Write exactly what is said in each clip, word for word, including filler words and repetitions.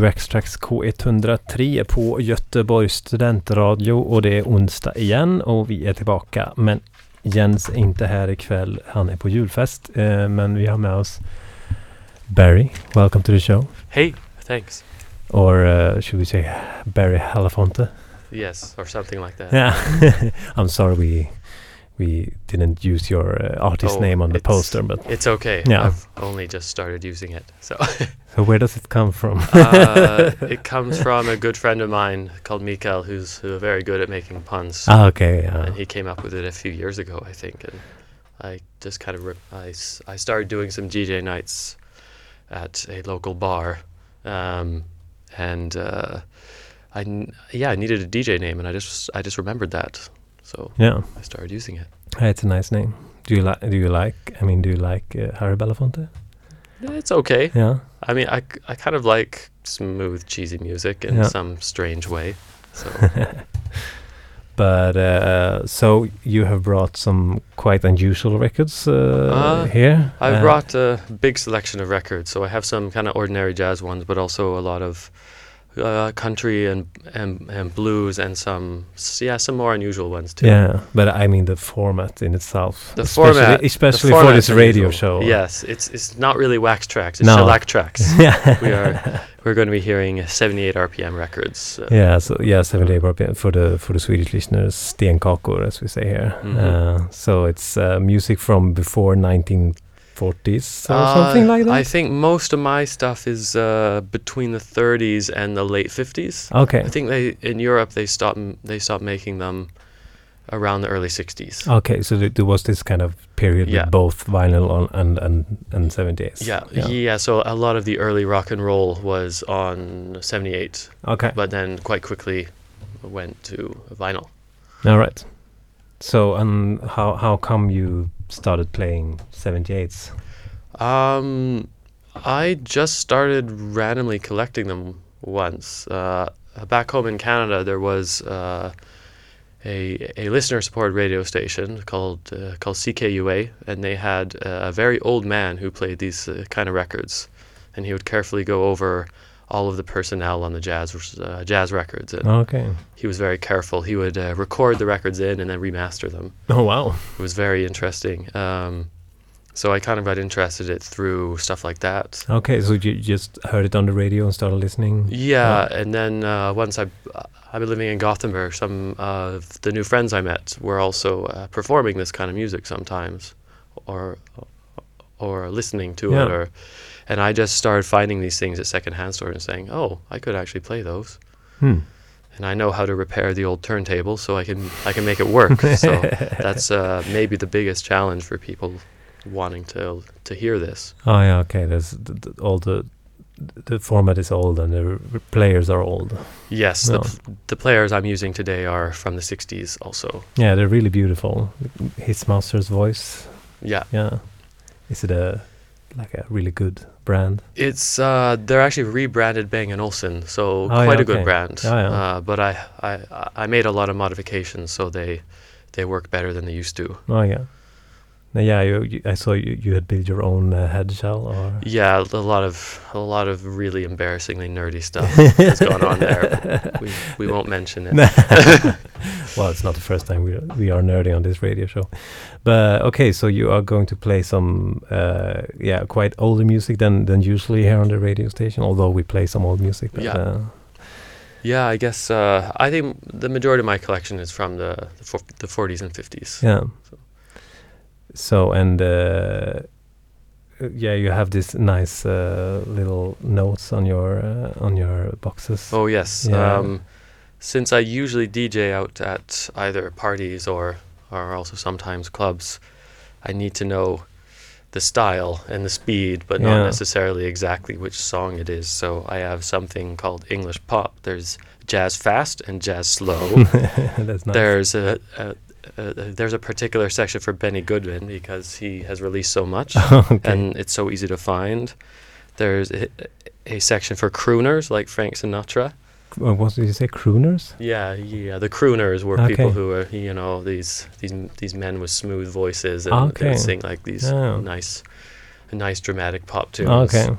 Wax Trax K ett noll tre på Göteborgs studentradio, och det är onsdag igen och vi är tillbaka, men Jens är inte här ikväll, han är på julfest, eh, men vi har med oss Barry. Welcome to the show. Hey, thanks. Or uh, should we say Barry Hellafonte? Yes, or something like that. Yeah. I'm sorry we we didn't use your uh, artist oh, name on the poster, but it's okay. Yeah. I've only just started using it. So so where does it come from? uh, it comes from a good friend of mine called Mikael, who's who's very good at making puns. Ah, okay. Uh, uh. And he came up with it a few years ago, I think. And I just kind of rip- I, s- I started doing some D J nights at a local bar, um, and uh, I n- yeah I needed a D J name, and I just I just remembered that. So yeah, I started using it. Hey, it's a nice name. Do you like? Do you like? I mean, do you like uh, Harry Belafonte? Yeah, it's okay. Yeah. I mean, I, I kind of like smooth, cheesy music in yeah. some strange way. So. But uh, so you have brought some quite unusual records uh, uh, here. I've uh, brought a big selection of records. So I have some kind of ordinary jazz ones, but also a lot of. Uh, country and, and and blues and some yeah some more unusual ones too. Yeah, but I mean the format in itself. The especially format, especially the format for this radio show. Yes, it's it's not really wax tracks. It's no. shellac tracks. Yeah, we are we're going to be hearing seventy-eight R P M records. Uh, yeah, so yeah, seventy-eight R P M for the for the Swedish listeners, stenkakor as we say here. Mm-hmm. Uh, so it's uh, music from before nineteen. forties or uh, something like that? I think most of my stuff is uh, between the thirties and the late fifties. Okay. I think they in Europe they stopped m- they stopped making them around the early sixties. Okay, so th- there was this kind of period yeah. with both vinyl on and, and, and seventies. Yeah. yeah, yeah. So a lot of the early rock and roll was on seventy-eight. Okay. But then quite quickly went to vinyl. All right. So and um, how how come you started playing seventy-eights? Um, I just started randomly collecting them once. Uh, back home in Canada, there was uh, a a listener-supported radio station called uh, called C K U A, and they had uh, a very old man who played these uh, kind of records, and he would carefully go over all of the personnel on the jazz uh, jazz records. And okay. He was very careful. He would uh, record the records in and then remaster them. Oh, wow. It was very interesting. Um, so I kind of got interested in it through stuff like that. Okay, so you just heard it on the radio and started listening? Yeah, yeah. And then uh, once I, I've been living in Gothenburg, some of the new friends I met were also uh, performing this kind of music sometimes, or or listening to yeah. it, or... And I just started finding these things at secondhand stores and saying, oh, I could actually play those. Hmm. And I know how to repair the old turntable, so I can I can make it work. So that's uh, maybe the biggest challenge for people wanting to to hear this. Oh, yeah, okay. There's th- th- all the the format is old and the r- players are old. Yes, no. the, p- the players I'm using today are from the sixties also. Yeah, they're really beautiful. His master's voice. Yeah. Yeah. Is it a... like a really good brand? It's uh, they're actually rebranded Bang and Olufsen, so oh, quite yeah, okay. a good brand. Oh, yeah. uh, but I, I I made a lot of modifications, so they they work better than they used to. Oh yeah. Yeah, you, you, I saw you, you had built your own uh, head shell, or yeah, a lot of a lot of really embarrassingly nerdy stuff that's going on there. We we won't mention it. Well, it's not the first time we we are nerdy on this radio show. But okay, so you are going to play some uh, yeah quite older music than than usually here on the radio station. Although we play some old music. But, yeah. Uh, yeah, I guess uh, I think the majority of my collection is from the the, for, the forties and fifties. Yeah. So. So, and uh, yeah, you have these nice uh, little notes on your uh, on your boxes. Oh yes. Yeah. Um, since I usually D J out at either parties or or also sometimes clubs, I need to know the style and the speed, but yeah. not necessarily exactly which song it is. So I have something called English pop. There's jazz fast and jazz slow. That's nice. There's a, a Uh, there's a particular section for Benny Goodman because he has released so much okay. and it's so easy to find. There's a, a section for crooners like Frank Sinatra. Well, what did you say, crooners? Yeah, yeah. The crooners were okay. people who are, you know, these these these men with smooth voices and okay. they sing like these oh. nice, nice dramatic pop tunes. Okay.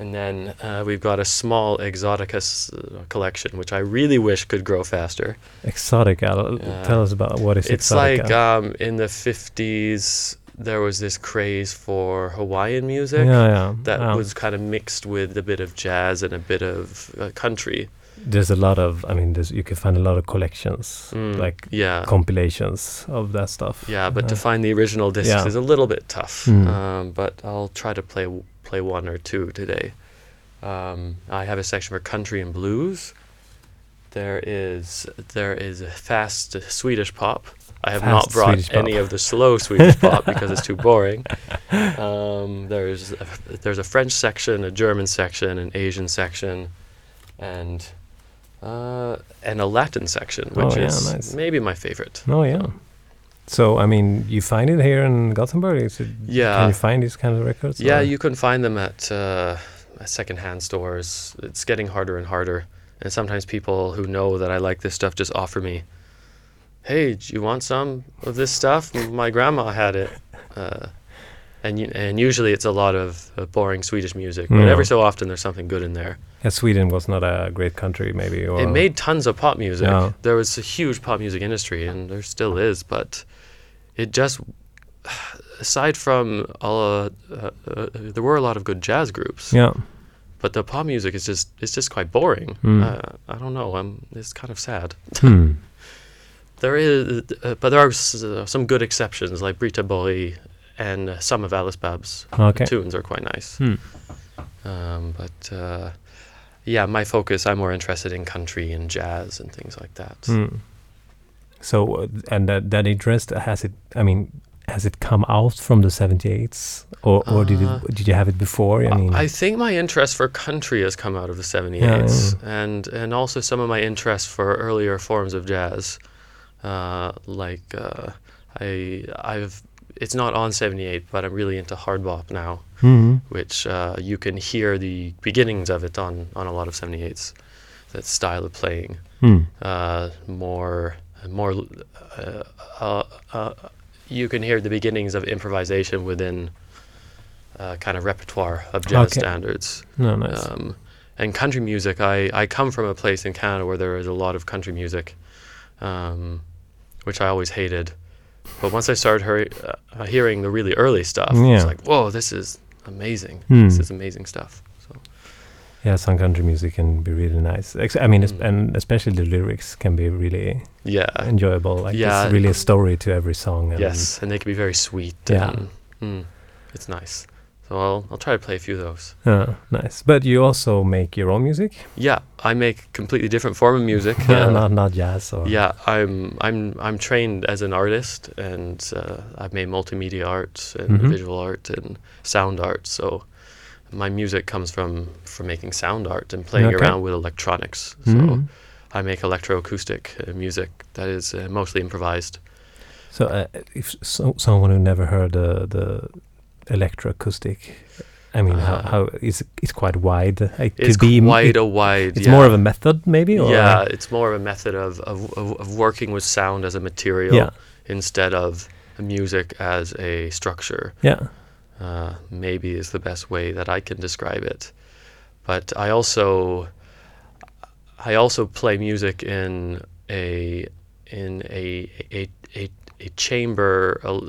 And then uh, we've got a small Exotica s- collection, which I really wish could grow faster. Exotica, uh, tell us about what is Exotica. It's like um, in the fifties, there was this craze for Hawaiian music yeah, yeah. that um. was kind of mixed with a bit of jazz and a bit of uh, country. There's a lot of, I mean, there's, you can find a lot of collections, mm, like yeah. compilations of that stuff. Yeah, but uh, to find the original discs yeah. is a little bit tough. Mm. Um, but I'll try to play w- play one or two today. Um, I have a section for country and blues. There is there is a fast uh, Swedish pop. I have fast not brought Swedish any pop. Of the slow Swedish pop because it's too boring. Um, there's a, there's a French section, a German section, an Asian section, and uh, and a Latin section, which oh, yeah, is nice. Maybe my favorite. Oh yeah. So, I mean, you find it here in Gothenburg? Is it, yeah. Can you find these kind of records? Yeah, or? You can find them at uh, secondhand stores. It's getting harder and harder. And sometimes people who know that I like this stuff just offer me, hey, do you want some of this stuff? My grandma had it. Uh, and you, and usually it's a lot of uh, boring Swedish music. But no. every so often there's something good in there. Yeah, Sweden was not a great country, maybe. Or it made tons of pop music. No. There was a huge pop music industry, and there still is, but... It just, aside from all, uh, uh, uh, there were a lot of good jazz groups. Yeah. But the pop music is just, it's just quite boring. Mm. Uh, I don't know. I'm, it's kind of sad. Hmm. There is, uh, but there are s- uh, some good exceptions like Brita Borg and uh, some of Alice Babs' okay. tunes are quite nice. Hmm. Um, but uh, yeah, my focus, I'm more interested in country and jazz and things like that. Mm. So uh, and that that interest has it. I mean, has it come out from the seventy-eights, or or uh, did it, did you have it before? I mean, I think my interest for country has come out of the seventy-eights, yeah, yeah. and and also some of my interest for earlier forms of jazz, uh, like uh, I I've it's not on seventy-eight, but I'm really into hard bop now, mm-hmm. which uh, you can hear the beginnings of it on on a lot of seventy-eights. That style of playing, mm. uh, more. More, uh, uh, uh, you can hear the beginnings of improvisation within uh, kind of repertoire of jazz okay. standards. No, nice. Um, and country music, I, I come from a place in Canada where there is a lot of country music, um, which I always hated. But once I started hurry, uh, hearing the really early stuff, yeah. I was like, whoa, this is amazing. Mm. This is amazing stuff. Yeah, some country music can be really nice. Ex- I mean, mm. es- and especially the lyrics can be really yeah. enjoyable. Like yeah. it's really a story to every song. And yes, and they can be very sweet. Yeah, and, mm, it's nice. So I'll I'll try to play a few of those. Uh, nice. But you also make your own music? Yeah, I make completely different form of music. yeah, not not jazz. Or yeah, I'm I'm I'm trained as an artist, and uh, I've made multimedia art and mm-hmm. visual art and sound art. So. My music comes from, from making sound art and playing okay. around with electronics. So mm. I make electroacoustic uh, music that is uh, mostly improvised. So uh, if so, someone who never heard uh, the electroacoustic. I mean, uh, how, how it's it's quite wide. It it's could be, quite it, a wide. It's yeah. more of a method, maybe. Or yeah, like? It's more of a method of, of of working with sound as a material yeah. instead of music as a structure. Yeah, uh, maybe is the best way that I can describe it. But I also I also play music in a in a a a, a chamber. A,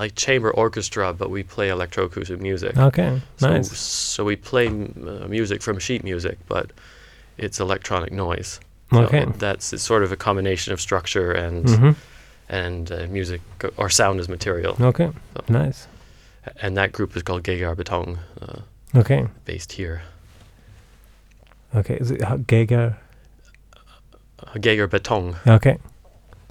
like chamber orchestra, but we play electroacoustic music. Okay, so, nice. So we play m- music from sheet music, but it's electronic noise. So okay. That's it's sort of a combination of structure and mm-hmm. and uh, music or sound as material. Okay, so, nice. And that group is called Geiger Betong. Uh, okay. Based here. Okay, is it uh, Geiger? Uh, Geiger Betong. Okay.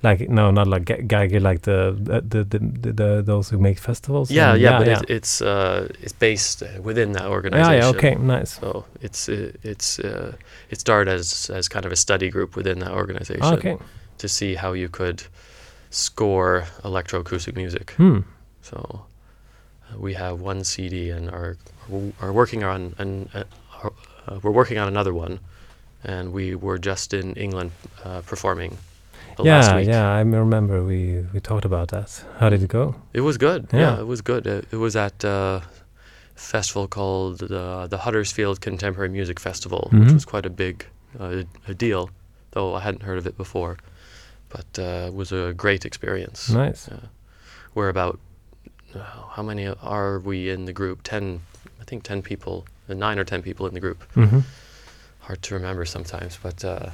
Like no, not like Geiger, like the the, the the the those who make festivals. Yeah, yeah, yeah, but yeah. It, it's uh, it's based within that organization. Yeah, yeah, okay, nice. So it's it, it's uh, it started as as kind of a study group within that organization. Okay. To see how you could score electroacoustic music. Hmm. So uh, we have one C D and are are working on and uh, uh, we're working on another one, and we were just in England uh, performing. Yeah, yeah, I remember we, we talked about that. How did it go? It was good. Yeah, yeah it was good. It, it was at uh, a festival called uh, the Huddersfield Contemporary Music Festival, mm-hmm. which was quite a big uh, a deal, though I hadn't heard of it before. But uh, it was a great experience. Nice. Uh, we're about, uh, how many are we in the group? Ten, I think ten people, uh, nine or ten people in the group. Mm-hmm. Hard to remember sometimes, but... Uh,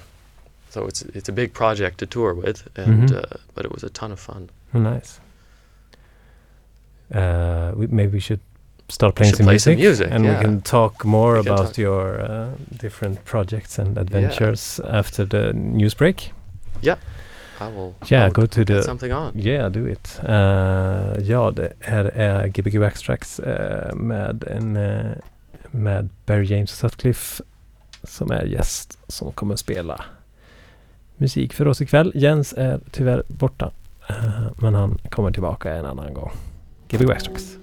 So it's it's a big project to tour with, and mm-hmm. uh, but it was a ton of fun. Oh, nice. Uh, we, maybe we should start playing we should some, play music, some music, and yeah. we can talk more we about talk. your uh, different projects and adventures yeah. after the news break. Yeah, I will. Yeah, I go to the something on. Yeah, do it. Uh, ja, det här är G B G Wax Trax uh, med en uh, med Barry James Sutcliffe som är gäst som kommer spela musik för oss ikväll. Jens är tyvärr borta, uh, men han kommer tillbaka en annan gång. G B G Wax Trax.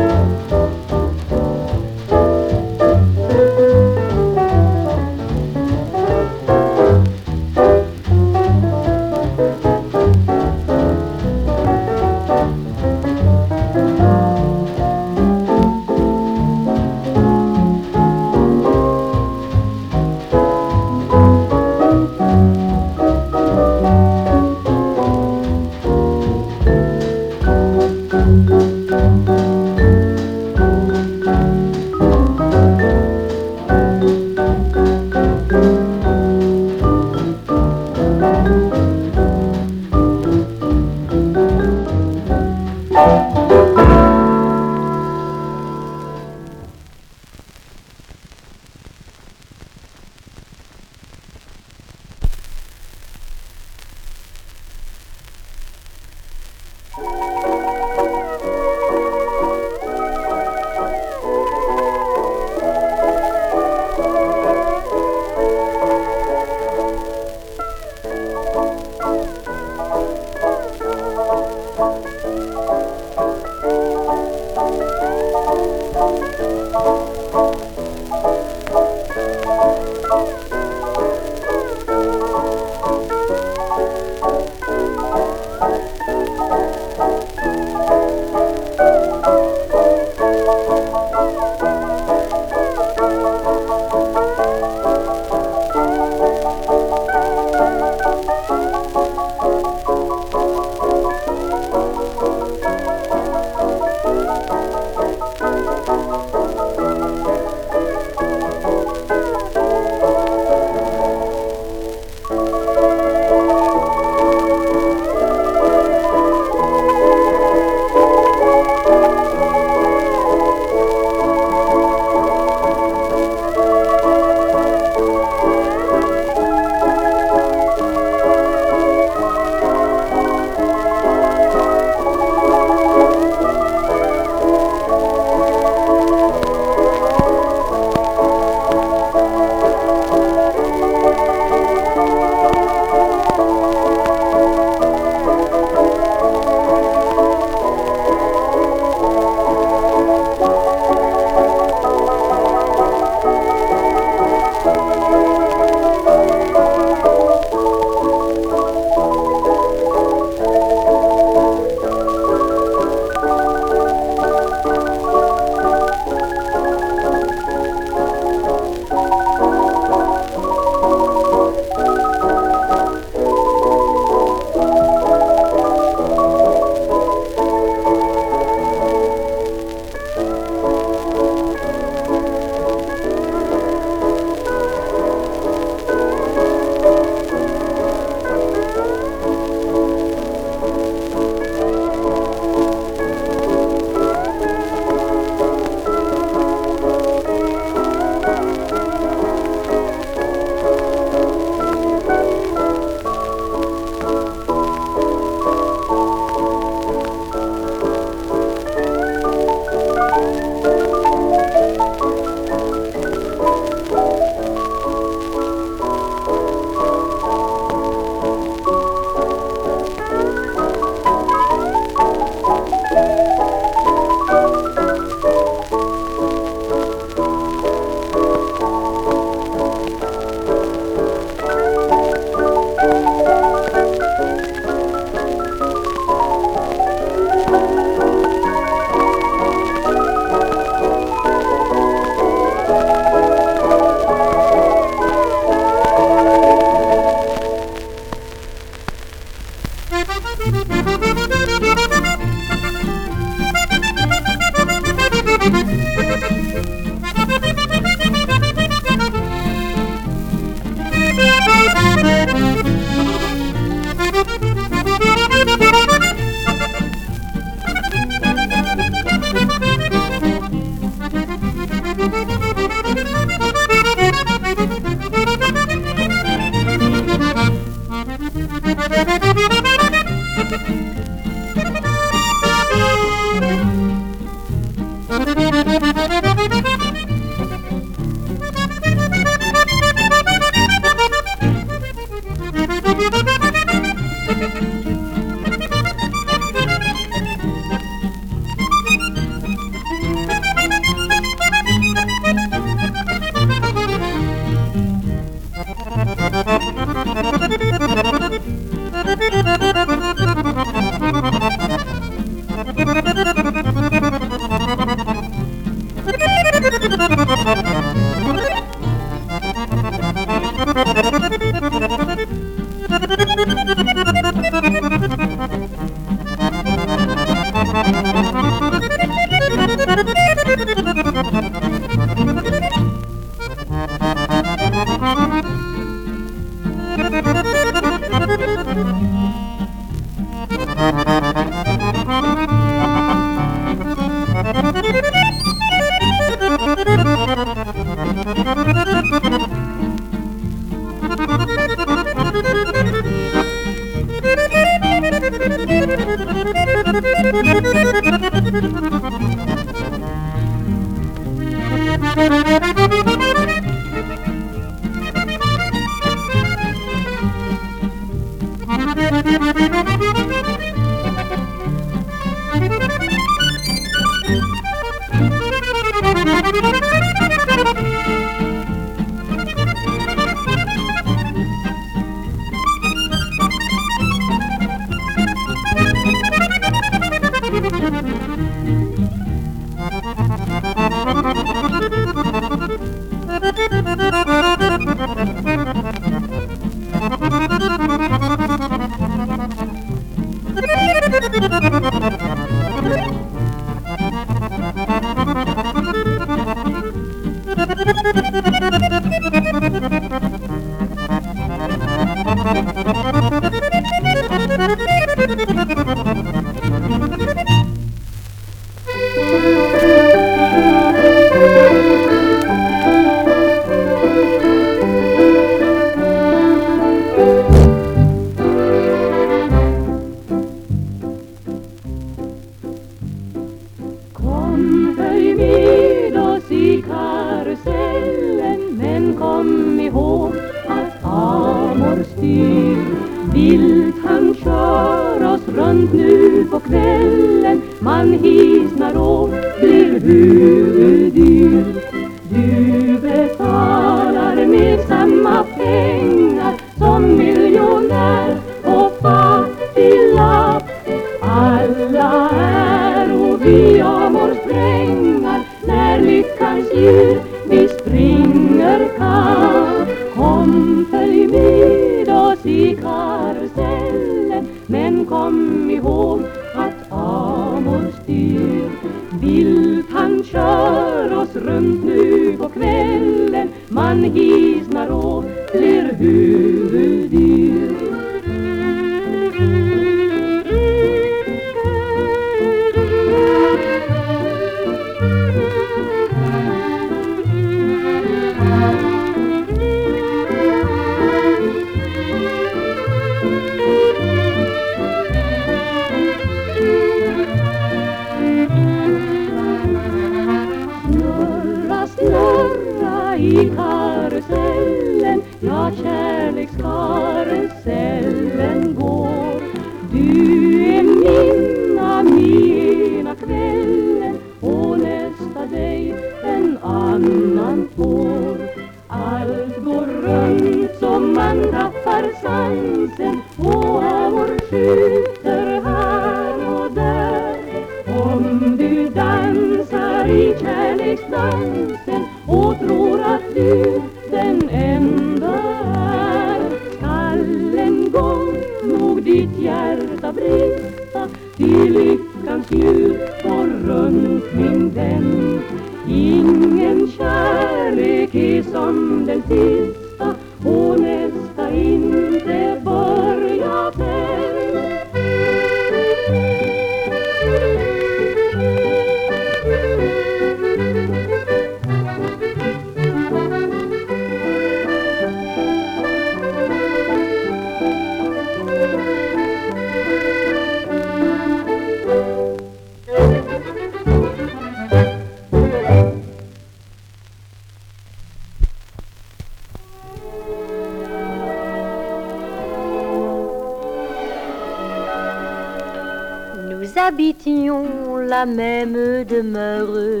Même demeure,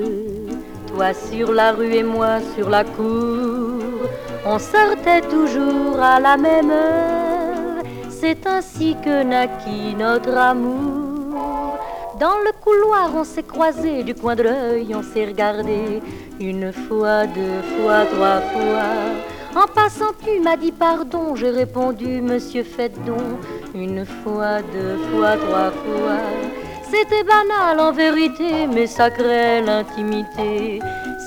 toi sur la rue et moi sur la cour, on sortait toujours à la même heure, c'est ainsi que naquit notre amour. Dans le couloir on s'est croisés, du coin de l'œil on s'est regardés, une fois, deux fois, trois fois. En passant tu m'as dit pardon, j'ai répondu monsieur faites donc, une fois, deux fois, trois fois. C'était banal en vérité, mais ça crée l'intimité,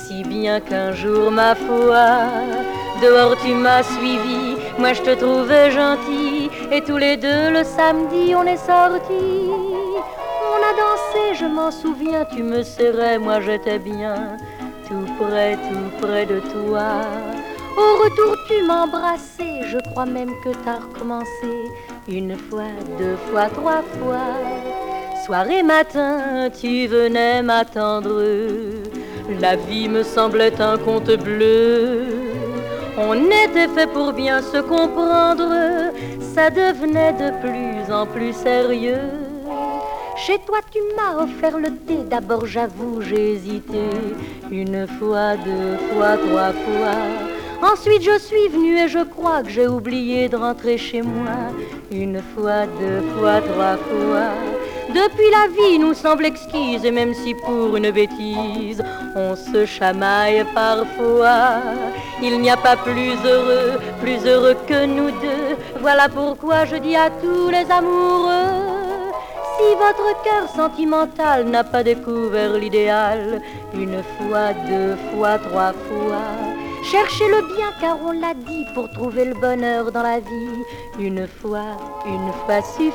si bien qu'un jour, ma foi, dehors tu m'as suivi, moi je te trouvais gentil, et tous les deux le samedi on est sortis. On a dansé, je m'en souviens, tu me serrais, moi j'étais bien, tout près, tout près de toi. Au retour tu m'embrassais, je crois même que t'as recommencé, une fois, deux fois, trois fois. Soir et matin, tu venais m'attendre, la vie me semblait un conte bleu. On était fait pour bien se comprendre, ça devenait de plus en plus sérieux. Chez toi, tu m'as offert le thé, d'abord j'avoue, j'ai hésité, une fois, deux fois, trois fois. Ensuite, je suis venue et je crois que j'ai oublié de rentrer chez moi, une fois, deux fois, trois fois. Depuis la vie nous semble exquise, et même si pour une bêtise on se chamaille parfois, il n'y a pas plus heureux, plus heureux que nous deux. Voilà pourquoi je dis à tous les amoureux, si votre cœur sentimental n'a pas découvert l'idéal, une fois, deux fois, trois fois, cherchez-le bien car on l'a dit, pour trouver le bonheur dans la vie, une fois, une fois suffit.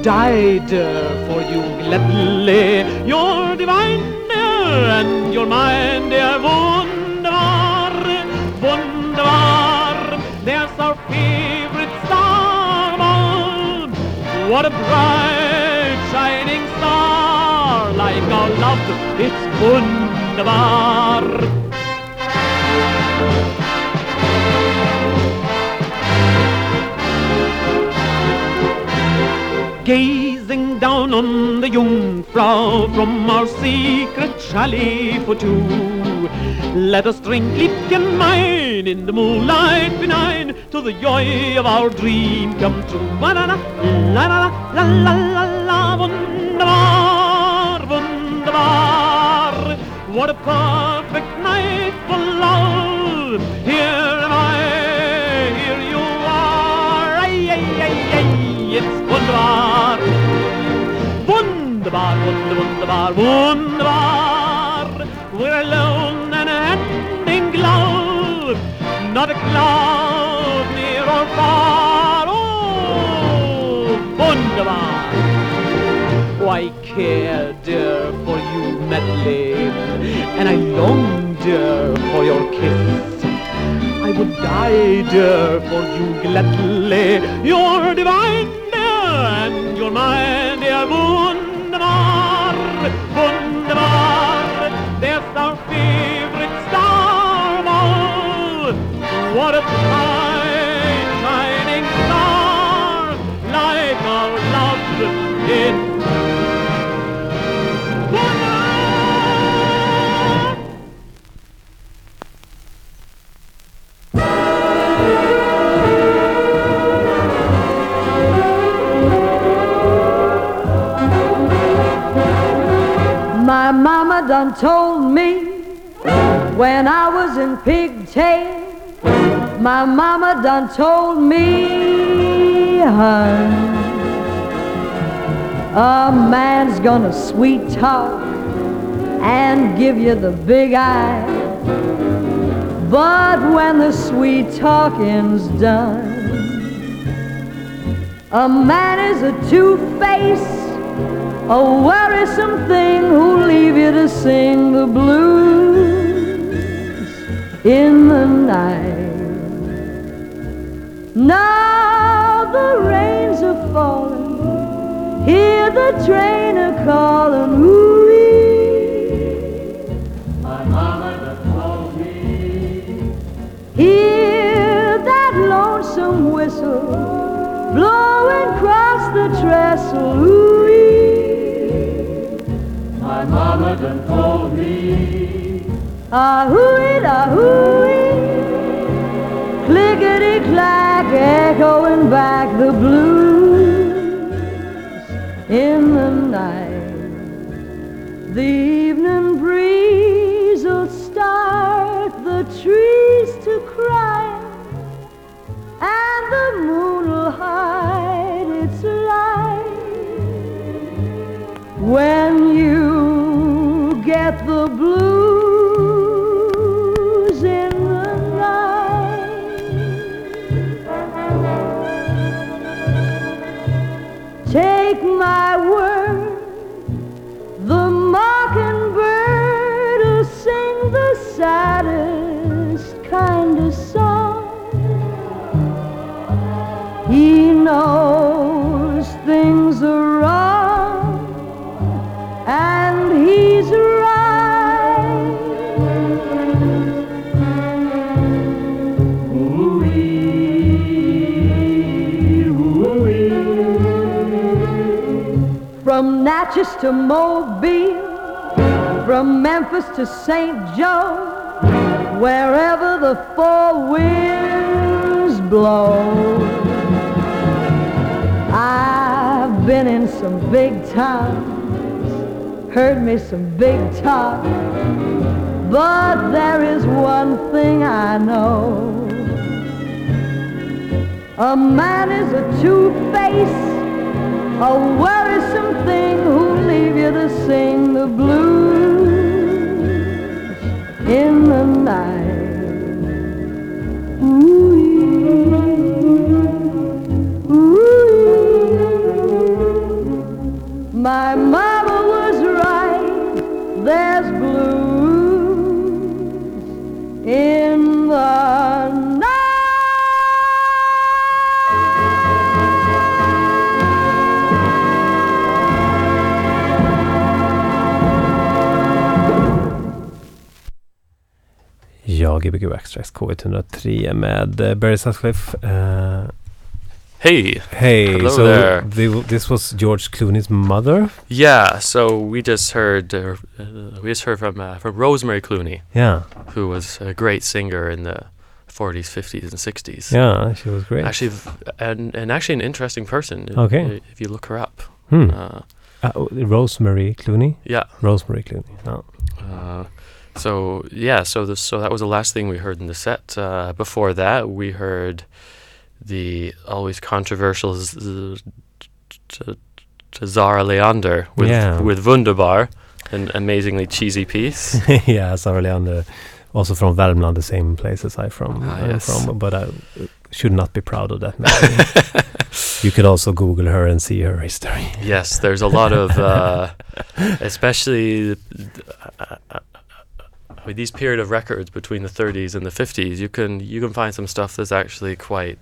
Die, dear, for you gladly. You're divine, dear, and you're mine, dear. Wunderbar, wunderbar. There's our favorite star of all. What a bright, shining star. Like our love, it's wunderbar. Gazing down on the Jungfrau from our secret chalet for two, let us drink liebchen and mine in the moonlight benign, to the joy of our dream come true. La la la la la la la la, wunderbar, wunderbar. What a perfect night for love. Here am I, here you are. Ay ay ay ay, it's wunderbar. Wunderbar, wunderbar, wunderbar. We're alone and ending love. Not a cloud near or far. Oh, wunderbar. Why care, dear, for you madly, and I long, dear, for your kiss. I would die, dear, for you gladly. You're divine, dear, and you're mine, dear. Wunderbar, wunderbar, there's our favorite star of all. What a bright, shining star, like our love in done told me when I was in pigtail. My mama done told me, honey, a man's gonna sweet talk and give you the big eye, but when the sweet talking's done, a man is a two-faced, a worrisome thing who'll leave you to sing the blues in the night. Now the rains are falling, hear the train a-calling, ooh-wee. My mama done told me. Hear that lonesome whistle blowing across the trestle, ooh-wee. My mama done told me. Ah-hoo-ee, ah-hoo-ee, clickety-clack, echoing back the blues in the night. The evening breeze will start the trees to cry. When you get the blues in the night, take my word, the mockingbird will sing the saddest kind of song. He knows things are wrong, and he's right. Ooh-wee, ooh-wee. From Natchez to Mobile, from Memphis to Saint Joe, wherever the four winds blow, I've been in some big towns, heard me some big talk, but there is one thing I know. A man is a two-face, a worrisome thing who'll leave you to sing the blues in the night. Ooh, ooh, my mama. There's blues in the night. Jag är G B G Wax Trax K ett noll tre med Barry Sutcliffe. Uh, Hey. Hey. Hello so there. They, this was George Clooney's mother? Yeah, so we just heard uh, we just heard from uh, from Rosemary Clooney. Yeah. Who was a great singer in the forties, fifties and sixties. Yeah, she was great. Actually and and actually an interesting person. Okay. If, if you look her up. Hmm. Uh, uh, Rosemary Clooney? Yeah. Rosemary Clooney. Oh. Uh, so yeah, so this so that was the last thing we heard in the set. Uh, before that, we heard the always controversial z- z- z- Zara Leander with yeah. with Wunderbar, an amazingly cheesy piece. Yeah, Zara Leander, also from Välmnäs, the same place as I from. Ah, I'm yes. from, but I should not be proud of that. You could also Google her and see her history. Yes, there's a lot of, uh, especially. Uh, With these period of records between the thirties and the fifties, you can you can find some stuff that's actually quite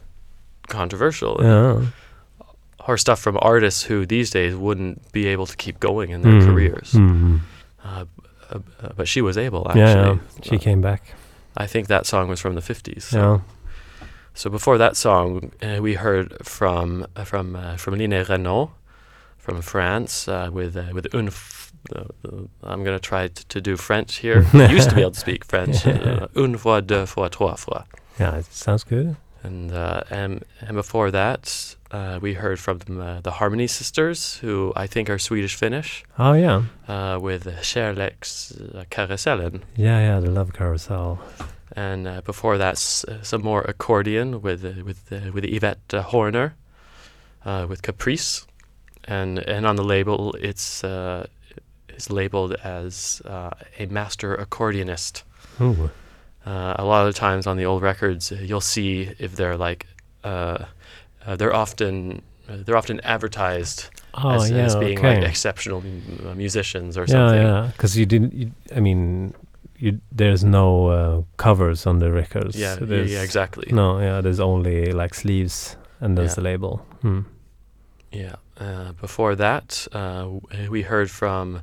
controversial, yeah. or stuff from artists who these days wouldn't be able to keep going in their mm. careers. Mm. Uh, uh, uh, but she was able, actually. Yeah, yeah. She uh, came back. I think that song was from the fifties. So, yeah. so before that song, uh, we heard from uh, from uh, from Line Renaud from France uh, with uh, with Un. Uh, I'm going to try t- to do French here. I used to be able to speak French. Uh, une fois, deux fois, trois fois. Yeah, it sounds good. And uh, and, and before that, uh, we heard from them, uh, the Harmony Sisters, who I think are Swedish-Finnish. Oh, yeah. Uh, with Kärleks uh, Carousellen. Yeah, yeah, the love carousel. And uh, before that, s- some more accordion with uh, with uh, with Yvette Horner, uh, with Caprice. And, and on the label, it's... Uh, is labeled as uh, a master accordionist. Ooh. Uh, a lot of the times on the old records, you'll see if they're like uh, uh, they're often uh, they're often advertised oh, as, yeah, as being okay. like exceptional m- musicians or yeah, something. Yeah, because you didn't. You, I mean, you, there's no uh, covers on the records. Yeah, there's yeah, exactly. No, yeah, there's only like sleeves and there's yeah. the label. Hmm. Yeah. Uh, before that, uh, we heard from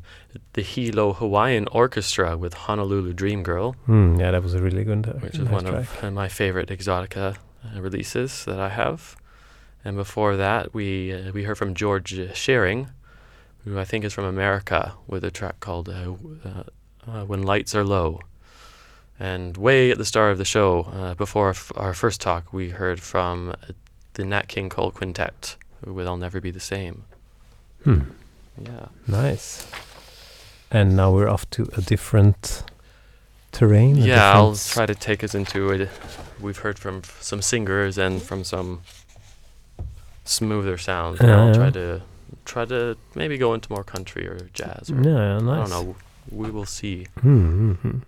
the Hilo Hawaiian Orchestra with Honolulu Dream Girl. Mm, yeah, that was a really good one. Uh, which is nice one track. Of uh, my favorite Exotica uh, releases that I have. And before that, we uh, we heard from George uh, Shearing, who I think is from America, with a track called uh, uh, uh, When Lights Are Low. And way at the start of the show, uh, before f- our first talk, we heard from uh, the Nat King Cole Quintet with I'll Never Be the Same. Hmm. Yeah. Nice. And now we're off to a different terrain. Yeah, I'll try to take us into it. We've heard from f- some singers and from some smoother sounds. Uh, I'll try to try to maybe go into more country or jazz. Or yeah, nice. I don't know. We will see. Mm-hmm.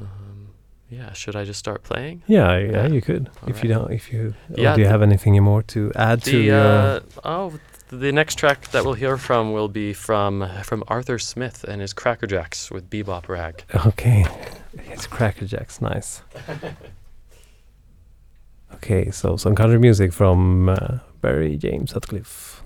Um, yeah, should I just start playing? Yeah, yeah, yeah you could. All if right. you don't, if you, yeah, do you have anything more to add the, to your? Uh, oh, the next track that we'll hear from will be from from Arthur Smith and his Cracker Jacks with Bebop Rag. Okay, it's Cracker Jacks, nice. Okay, so some country music from uh, Barry James Sutcliffe.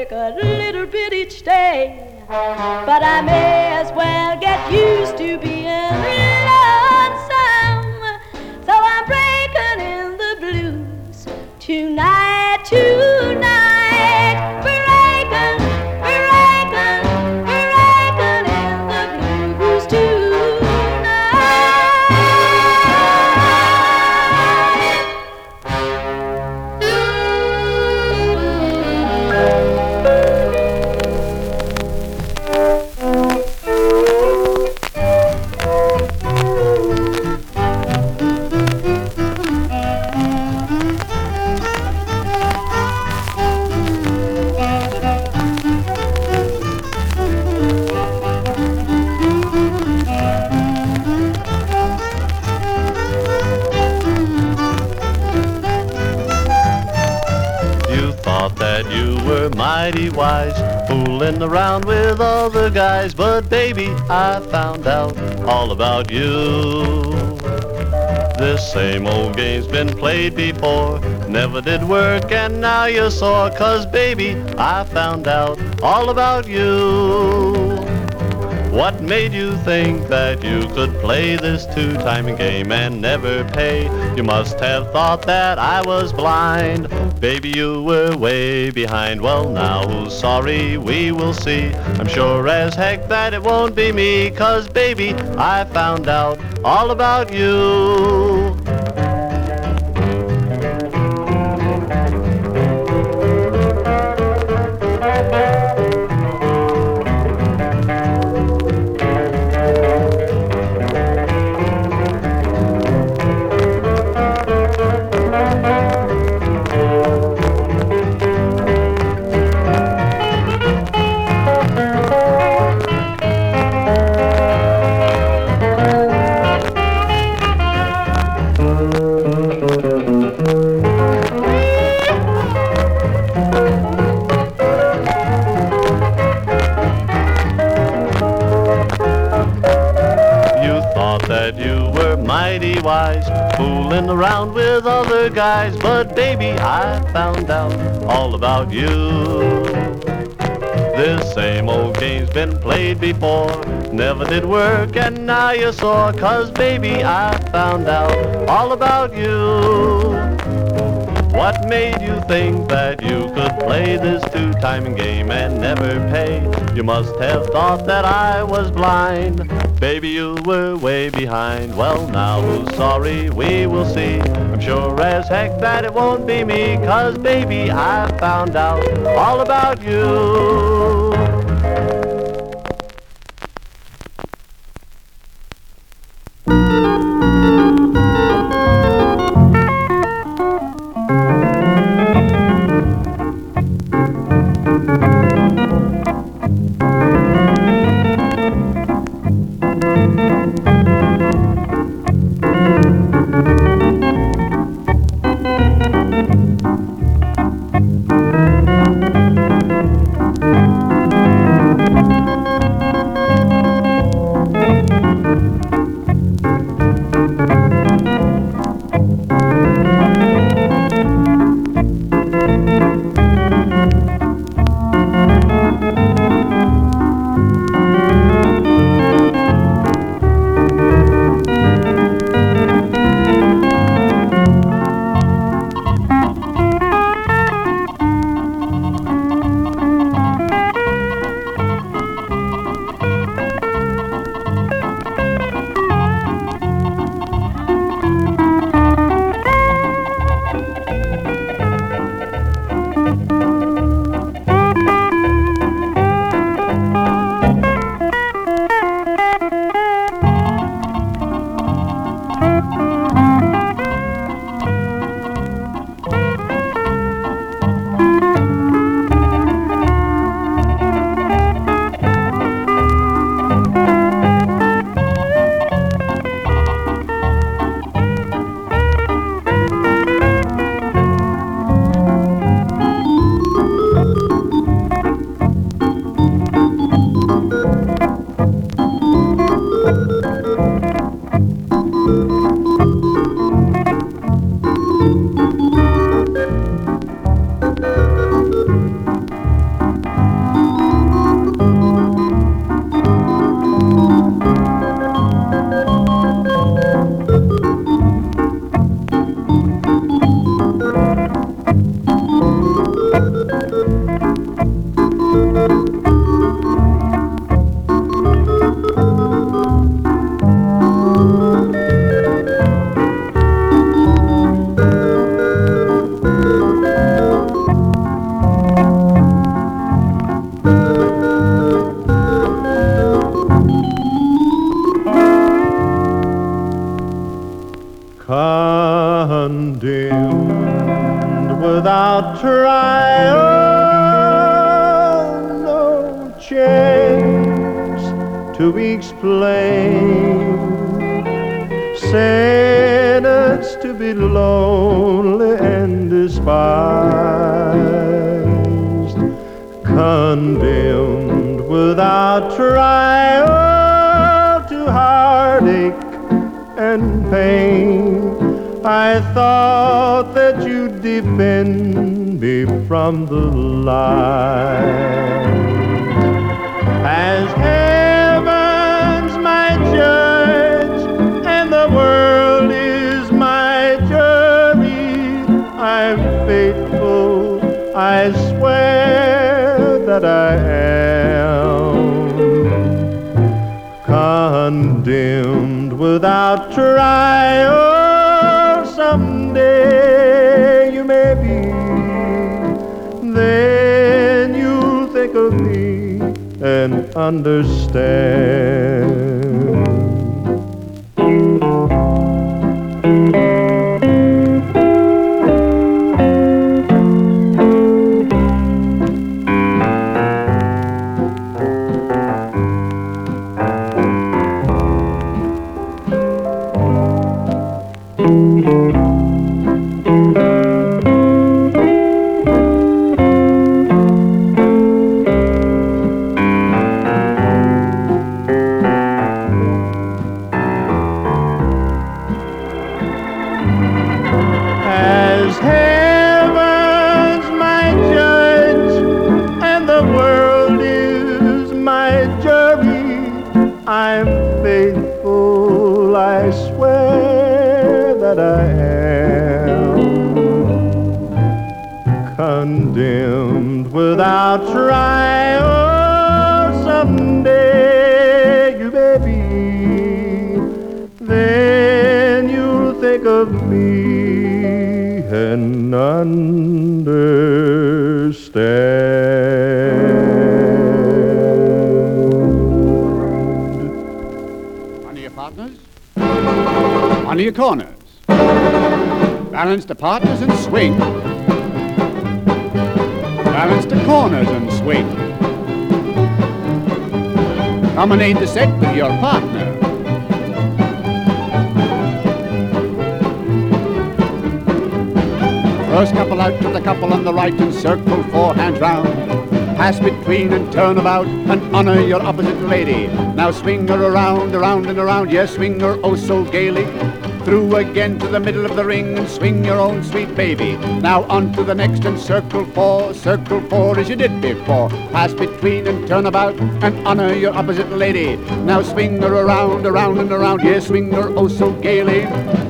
work a little bit each day, but I may as well get used to being lonesome. So I'm breaking in the blues tonight, tonight. Breaking, breaking, breaking in the blues tonight. Mighty wise, fooling around with other guys, but baby, I found out all about you. This same old game's been played before, never did work and now you're sore, 'cause baby, I found out all about you. What made you think that you could play this two-time game and never pay? You must have thought that I was blind. Baby, you were way behind. Well, now, who's sorry? We will see. I'm sure as heck that it won't be me, 'cause, baby, I found out all about you. Fooling around with other guys, but baby, I found out all about you. This same old game's been played before, never did work and now you're sore, 'cause baby, I found out all about you. What made you think that you could play this two-time game and never pay? You must have thought that I was blind. Baby, you were way behind. Well, now, who's sorry? We will see. I'm sure as heck that it won't be me, 'cause, baby, I found out all about you. Thank you. to explain. Sentence to be lonely and despised, condemned without trial to heartache and pain. I thought that you'd defend me from the lie. As heaven's my judge and the world is my jury, I'm faithful, I swear that I am. Condemned without trial, someday you may be. Then you'll think of me and understand. Corners, balance the partners and swing, balance the corners and swing, dominate the set with your partner, first couple out to the couple on the right and circle four hands round, pass between and turn about and honor your opposite lady, now swing her around, around and around, yes, swing her oh so gaily, through again to the middle of the ring and swing your own sweet baby. Now on to the next and circle four, circle four as you did before. Pass between and turn about and honor your opposite lady. Now swing her around, around and around, yes, swing her oh so gaily.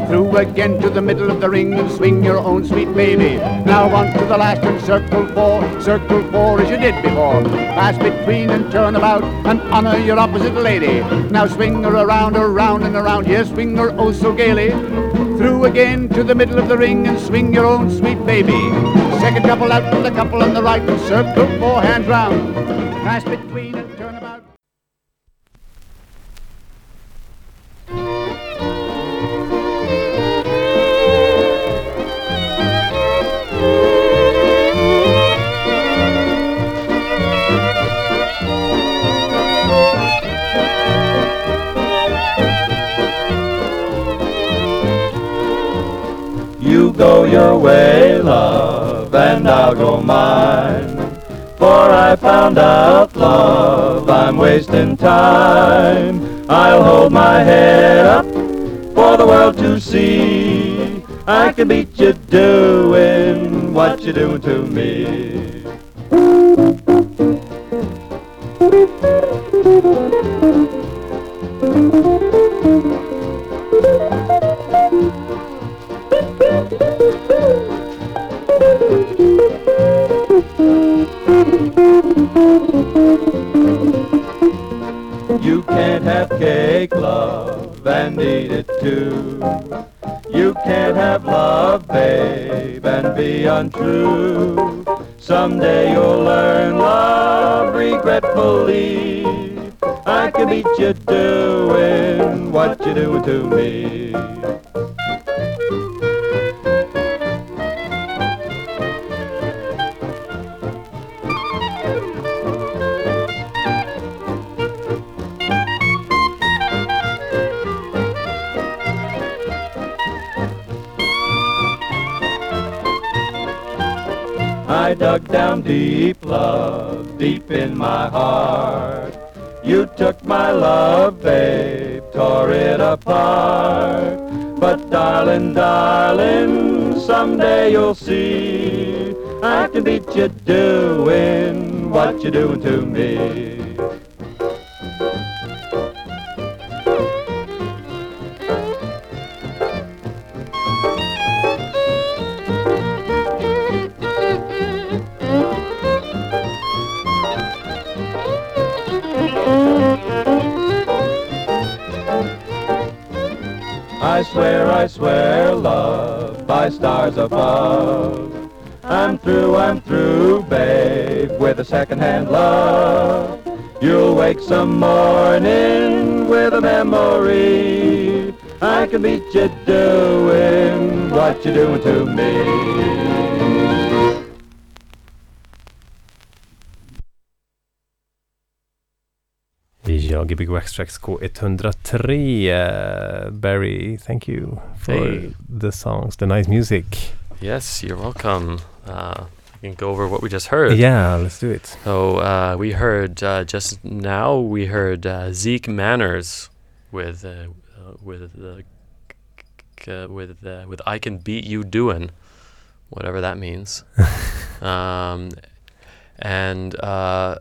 Through again to the middle of the ring and swing your own sweet baby. Now on to the last and circle four, circle four as you did before. Pass between and turn about and honor your opposite lady. Now swing her around, around and around, yes, swing her oh so gaily. Through again to the middle of the ring and swing your own sweet baby. Second couple out to the couple on the right and circle four hands round. Pass between and turn about. Go your way, love, and I'll go mine. For I found out, love, I'm wasting time. I'll hold my head up for the world to see. I can beat you doing what you do to me. You can't have cake, love, and eat it too. You can't have love, babe, and be untrue. Someday you'll learn love regretfully. I can beat you doing what you do to me. Thank you. I dug down deep, love, deep in my heart. You took my love, babe, tore it apart. But darling, darling, someday you'll see I can beat you doing what you're doing to me. I swear, I swear, love, by stars above, I'm through, I'm through, babe, with a second-hand love. You'll wake some morning with a memory. I can beat you doing what you're doing to me. Ja, G B G Wax Trax K one oh three. Uh, Barry, thank you for hey. the songs, the nice music. Yes, you're welcome. Uh, we can go over what we just heard. Yeah, let's do it. So uh, we heard uh, just now, we heard uh, Zeke Manners with uh, with uh, uh, with uh, with I Can Beat You Doin', whatever that means. um, and. Uh,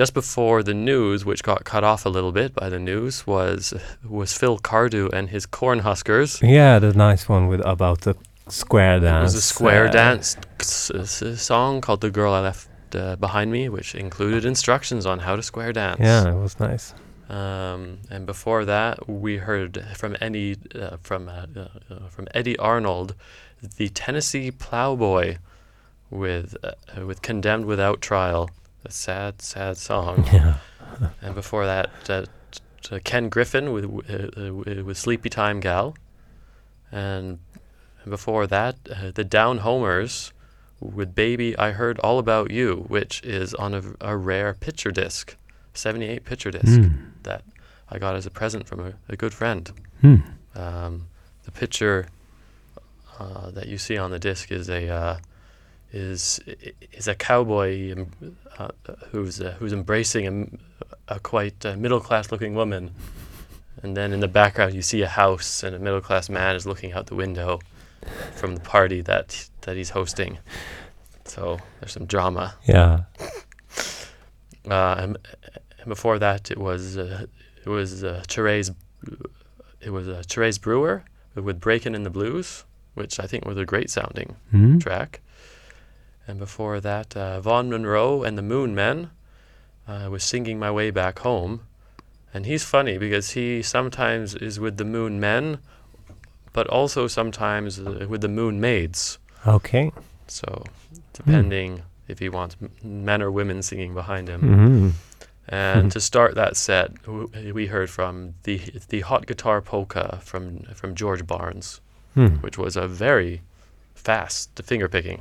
Just before the news, which got cut off a little bit by the news, was was Phil Cardew and his Corn Huskers. Yeah, the nice one with about the square dance. It was a square uh, dance s- s- song called "The Girl I Left uh, Behind Me," which included instructions on how to square dance. Yeah, it was nice. Um, and before that, we heard from Eddie uh, from uh, uh, from Eddie Arnold, the Tennessee Plowboy, with uh, with "Condemned Without Trial." A sad, sad song. Yeah. And before that, uh, t- t- Ken Griffin with uh, uh, with "Sleepy Time Gal," and before that, uh, the Down Homers with "Baby, I Heard All About You," which is on a, a rare picture disc, seventy-eight picture disc mm. that I got as a present from a, a good friend. Mm. Um, the picture uh, that you see on the disc is a. Uh, is is a cowboy um, uh, who's uh, who's embracing a, a quite uh, middle-class looking woman, and then in the background you see a house and a middle-class man is looking out the window from the party that that he's hosting. So there's some drama. Yeah. Uh, and, and before that it was uh, it was uh, Therese it was uh, Therese Brewer with "Breakin' in the Blues," which I think was a great sounding mm-hmm. track. And before that, uh, Vaughn Monroe and the Moon Men uh, was singing "My Way Back Home." And he's funny because he sometimes is with the Moon Men, but also sometimes uh, with the Moon Maids. Okay. So depending mm. if he wants m- men or women singing behind him. Mm-hmm. And to start that set, w- we heard from the the Hot Guitar Polka from, from George Barnes, mm. which was a very fast finger picking.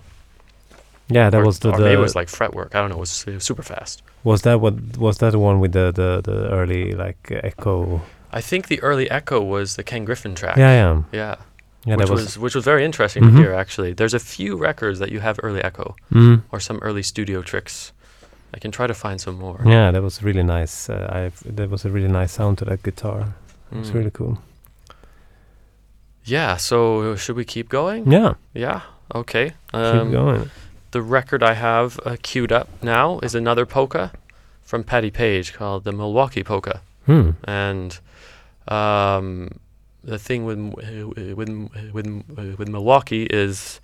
Yeah, that or, was the. Or the maybe it was like fretwork. I don't know. It was, it was super fast. Was that what? Was that the one with the, the, the early like uh, echo? I think the early echo was the Ken Griffin track. Yeah, yeah, yeah. yeah which that was, was which was very interesting mm-hmm. to hear. Actually, there's a few records that you have early echo mm-hmm. or some early studio tricks. I can try to find some more. Yeah, that was really nice. Uh, I've that was a really nice sound to that guitar. Mm. It was really cool. Yeah. So should we keep going? Yeah. Yeah. Okay. Um, keep going. The record I have uh, queued up now is another polka from Patti Page called the Milwaukee Polka. Hmm. And um, the thing with with with with Milwaukee is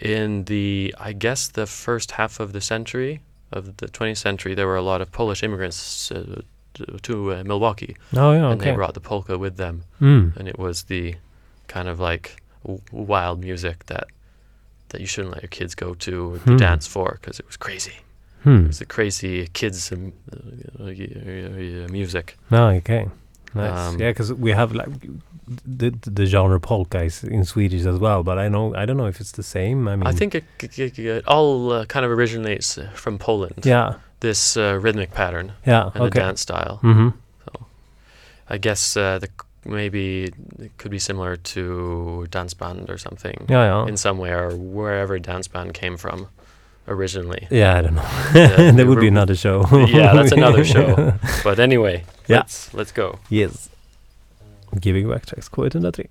in the I guess the first half of the century of the twentieth century there were a lot of Polish immigrants uh, to uh, Milwaukee. Oh yeah, and okay. they brought the polka with them. Mm. And it was the kind of like w- wild music that. that you shouldn't let your kids go to hmm. dance for because it was crazy. Hmm. It was the crazy kids um, uh, music. Oh, okay. Nice. Um, yeah, because we have like the, the genre polka is in Swedish as well, but I know I don't know if it's the same. I mean, I think it, it, it all uh, kind of originates from Poland. Yeah. This uh, rhythmic pattern. Yeah. And okay. the dance style. Mm-hmm. So, I guess uh, the. Maybe it could be similar to dance band or something yeah, yeah. in some way or wherever dance band came from. originally. Yeah, I don't know. Uh, that would be another show. Yeah, that's another show. But anyway, yeah. let's let's go. Yes. Giving Wax Trax K one hundra tre.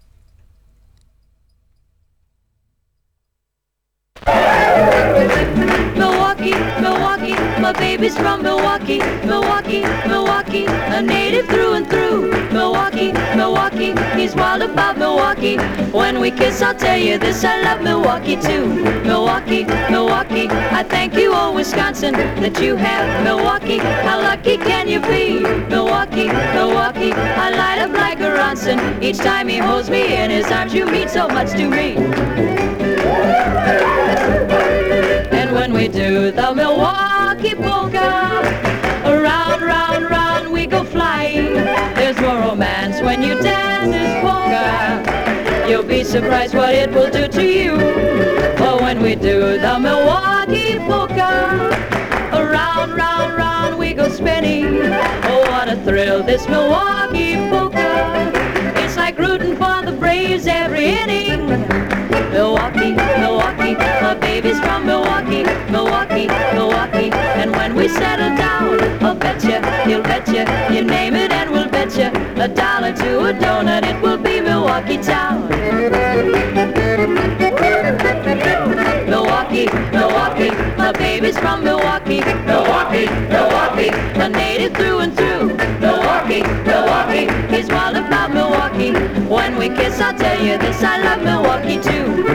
Milwaukee, Milwaukee, my baby's from Milwaukee, Milwaukee, Milwaukee, a native through and through. Milwaukee, Milwaukee, he's wild about Milwaukee. When we kiss, I'll tell you this, I love Milwaukee too. Milwaukee, Milwaukee, I thank you, oh Wisconsin, that you have Milwaukee. How lucky can you be? Milwaukee, Milwaukee, I light up like a Ronson. Each time he holds me in his arms, you mean so much to me. When we do the Milwaukee Polka, around, round, round we go flying. There's more romance when you dance this polka. You'll be surprised what it will do to you. But when we do the Milwaukee Polka, around, round, round we go spinning. Oh, what a thrill, this Milwaukee Polka. It's like rooting for the Braves every inning. Milwaukee, Milwaukee, my baby's from Milwaukee, Milwaukee, Milwaukee. And when we settle down, I'll betcha, you'll betcha, you name it and we'll betcha. A dollar to a donut, it will be Milwaukee town. Milwaukee, Milwaukee, my baby's from Milwaukee, Milwaukee, Milwaukee, a native through and through. Milwaukee, Milwaukee, he's wild about Milwaukee. When we kiss, I'll tell you this, I love Milwaukee too.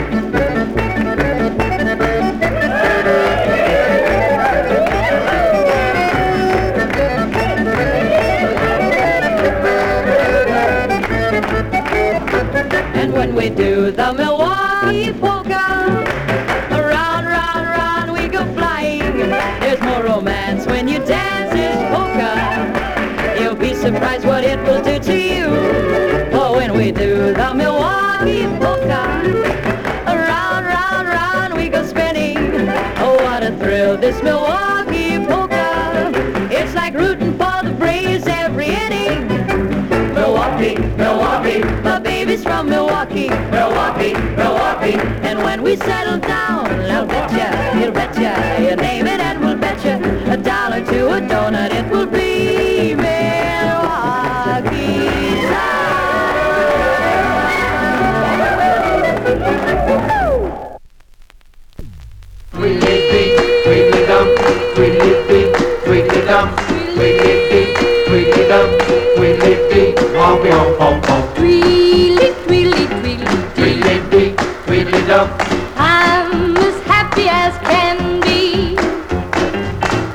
And when we do the Milwaukee Polka, around, round, round we go flying. There's more romance when you dance this polka. You'll be surprised what it will do to you. Oh, when we do the Milwaukee Polka, thrill this Milwaukee Polka. It's like rooting for the Braves every inning. Milwaukee, Milwaukee, my baby's from Milwaukee, Milwaukee, Milwaukee. And when we settle down, I'll betcha, you'll betcha, you name it and we'll betcha. A dollar to a donut, it will be Milwaukee's hour. We live in Tweedly-dee, tweedly-dum, tweedly-dee, tweedly-dum, tweedly-dee, womp-yomp-pom-pom. Tweedly, tweedly, tweedly, tweedly-dee, tweedly-dum. I'm as happy as can be.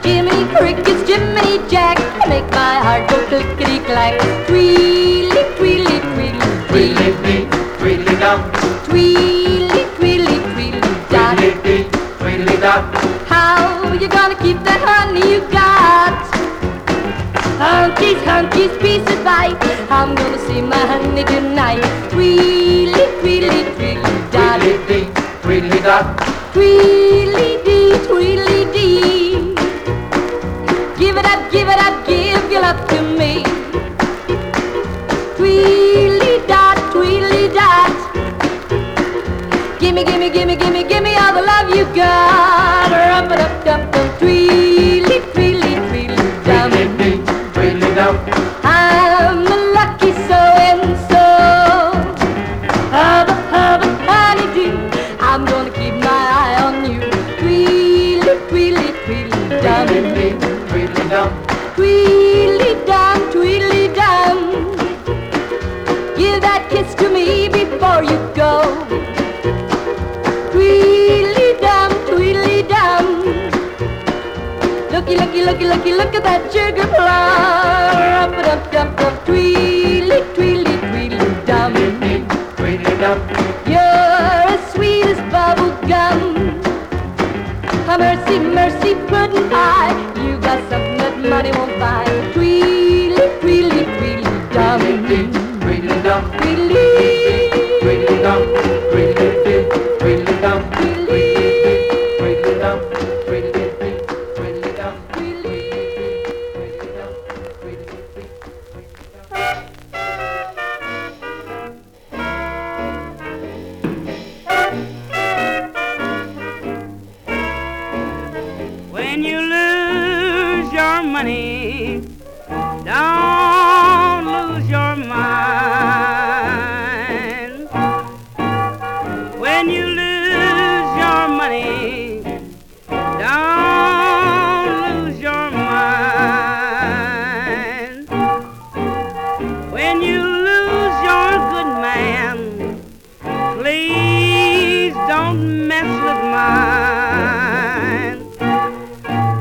Jiminy crickets, Jiminy Jack, make my heart go clickety-clack. Tweedly, tweedly, tweedly, tweedly-dee, tweedly-dum. Tweedly, tweedly, tweedly, tweedly-dee, tweedly-dum. How you gonna keep that honey you got? Hunkies, hunkies, piece of bite. I'm gonna see my honey tonight. Tweedly, tweedly, tweedly, dolly. Tweedly, dee, tweedly, dot. Tweedly, dee, tweedly, dee. Give it up, give it up, give your love to me. Tweedly, dot, tweedly, dot. Gimme, gimme, gimme, gimme, gimme all the love you got. Rump-a-dum-dum-dum, tweedly-tweedly-tweedly-dum. Tweedly-dee-tweedly-dum. I'm a lucky so-and-so. Hubba-hubba-honey-doo, I'm gonna keep my eye on you. Tweedly-tweedly-tweedly-dum. Tweedly-dee-tweedly-dum. Tweedly-dum, tweedly-dum. Give that kiss to me before you go. Tweedly-dum, tweedly-dum. Looky, looky, looky, looky, look at that sugar plum. Rump-a-dum-dum-dum, tweedly, tweedly, tweedly-dum. Tweedly-dum. You're as sweet as bubble gum. Oh, mercy, mercy, pudding pie. You got something that money won't buy. Tweedly, tweedly, tweedly-dum. Tweedly-dum, tweedly, tweedly-dum, tweedly-dum. lose your good man, please don't mess with mine.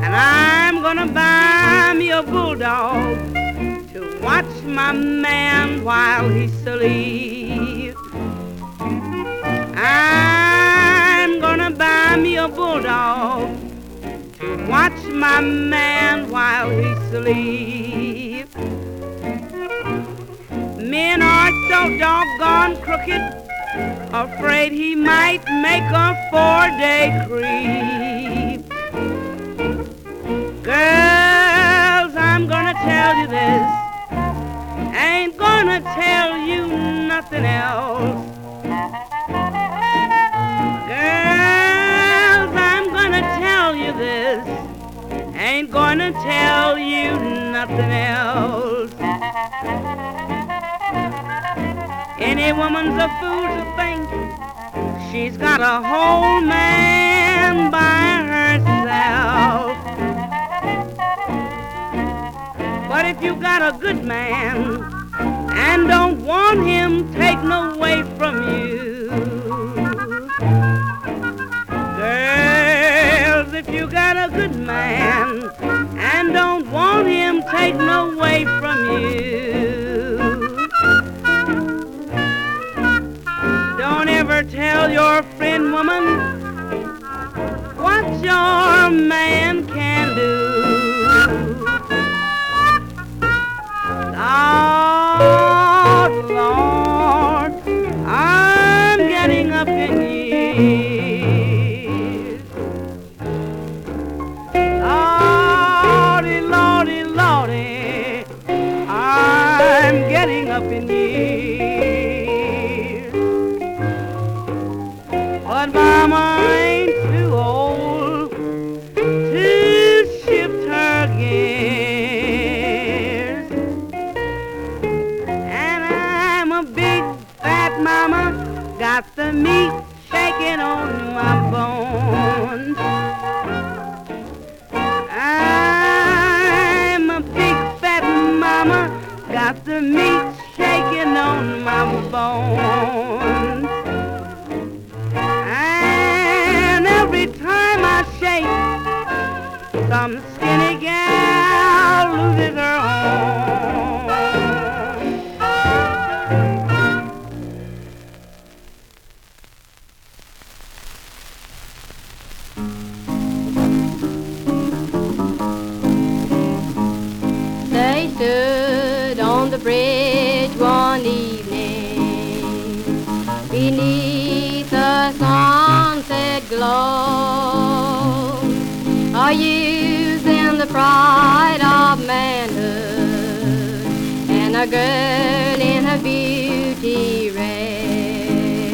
And I'm gonna buy me a bulldog to watch my man while he sleeps. I'm gonna buy me a bulldog to watch my man while he sleeps. Men are so doggone crooked, afraid he might make a four-day creep. Girls, I'm gonna tell you this, ain't gonna tell you nothing else. Girls, I'm gonna tell you this, ain't gonna tell you nothing else. Any woman's a fool to think she's got a whole man by herself. But if you got a good man and don't want him taken away from you, girls, if you got a good man and don't want him taken away from you, tell your friend, woman, what your man can do. Lord, Lord, I'm getting up in years. Lordy, Lordy, Lordy, I'm getting up in years. But mama ain't too old to shift her gears. And I'm a big fat mama, got the meat shaking on my bones. I'm a big fat mama, got the meat shaking on my bones. Some skinny gal loses her home. They stood on the bridge one evening beneath the sunset glow. Are youth in the pride of manhood, and a girl in her beauty rare.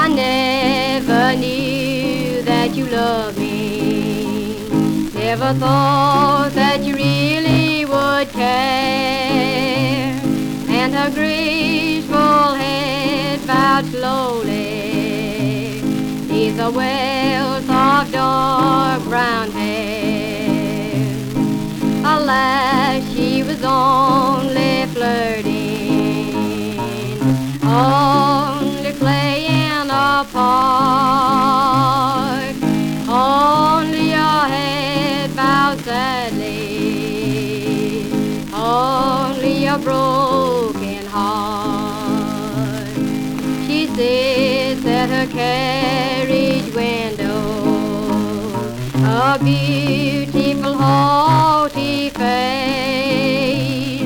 I never knew that you loved me, never thought that you really would care. And her graceful head bowed slowly, neath the wells of dark brown hair. Alas, she was only flirting, only playing a part, only your head bowed sadly, only a broken heart. She sits at her carriage window, a beautiful, haughty face,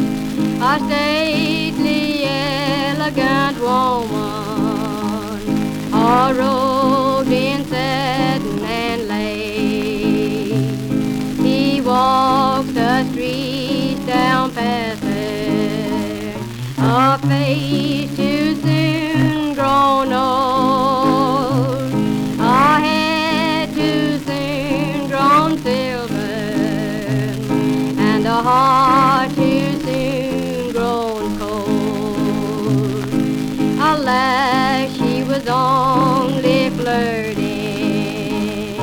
a stately, elegant woman, all robed in satin and lace. He walks the streets down past her, a face too soon grown old, a head too soon grown silver, and a heart too soon grown cold. Alas, she was only flirting,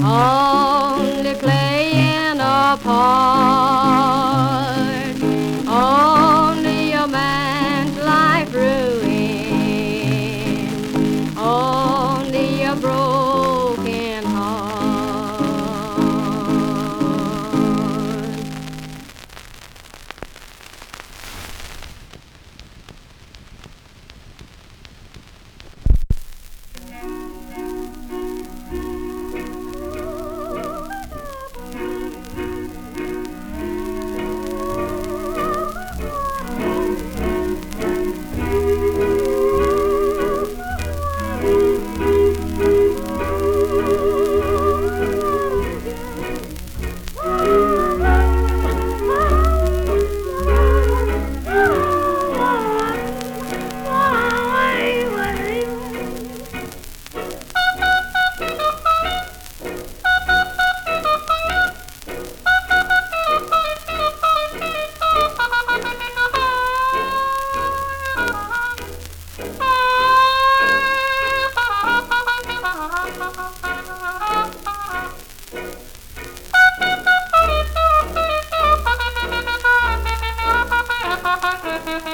only playing a part, only a man Thank you.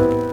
Oh,